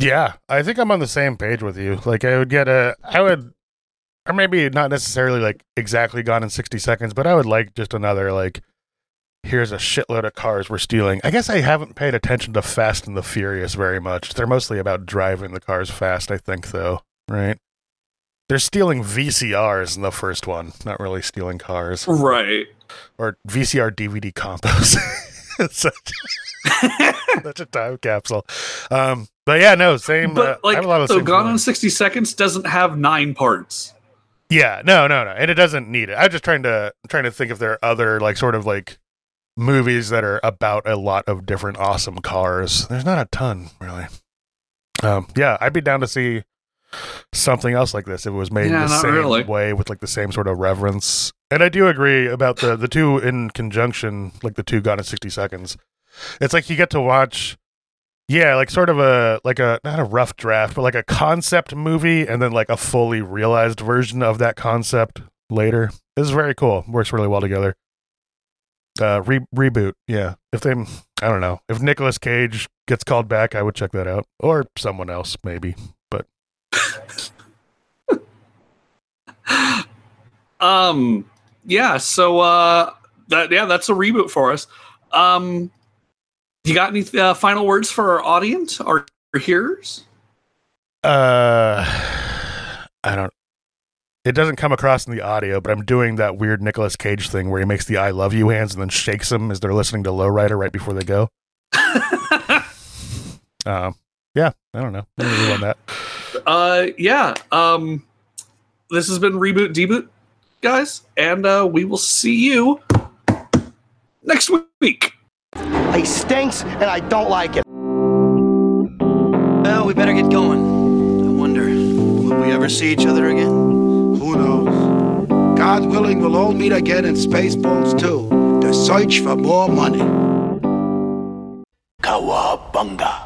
Yeah. I think I'm on the same page with you. Like I would get a, I would, or maybe not necessarily like exactly Gone in 60 Seconds, but I would like just another, like, here's a shitload of cars we're stealing. I guess I haven't paid attention to Fast and the Furious very much. They're mostly about driving the cars fast, I think, though, right? They're stealing VCRs in the first one, not really stealing cars. Right. Or VCR DVD combos. Such a time capsule. But yeah, no, same. But like, I have a lot of so Gone in 60 Seconds doesn't have 9 parts. Yeah, no. And it doesn't need it. I'm just trying to think if there are other, like, sort of like movies that are about a lot of different awesome cars. There's not a ton, really. Yeah, I'd be down to see something else like this if it was made the same way, with like the same sort of reverence. And I do agree about the two in conjunction, like the two Gone in 60 Seconds. It's like you get to watch, like sort of a not a rough draft, but like a concept movie, and then like a fully realized version of that concept later. This is very cool. Works really well together. Reboot, yeah. If they, I don't know, if Nicolas Cage gets called back, I would check that out, or someone else maybe. But yeah. So that's a reboot for us. You got any final words for our audience, our hearers? I don't. It doesn't come across in the audio, but I'm doing that weird Nicolas Cage thing where he makes the I love you hands and then shakes them as they're listening to Lowrider right before they go. Yeah, I don't know. I'm gonna do on that. Yeah. This has been Reboot Deboot, guys, and we will see you next week. He stinks, and I don't like it. Well, we better get going. I wonder, will we ever see each other again? Who knows? God willing, we'll all meet again in Spaceballs 2 to search for more money. Kawabunga.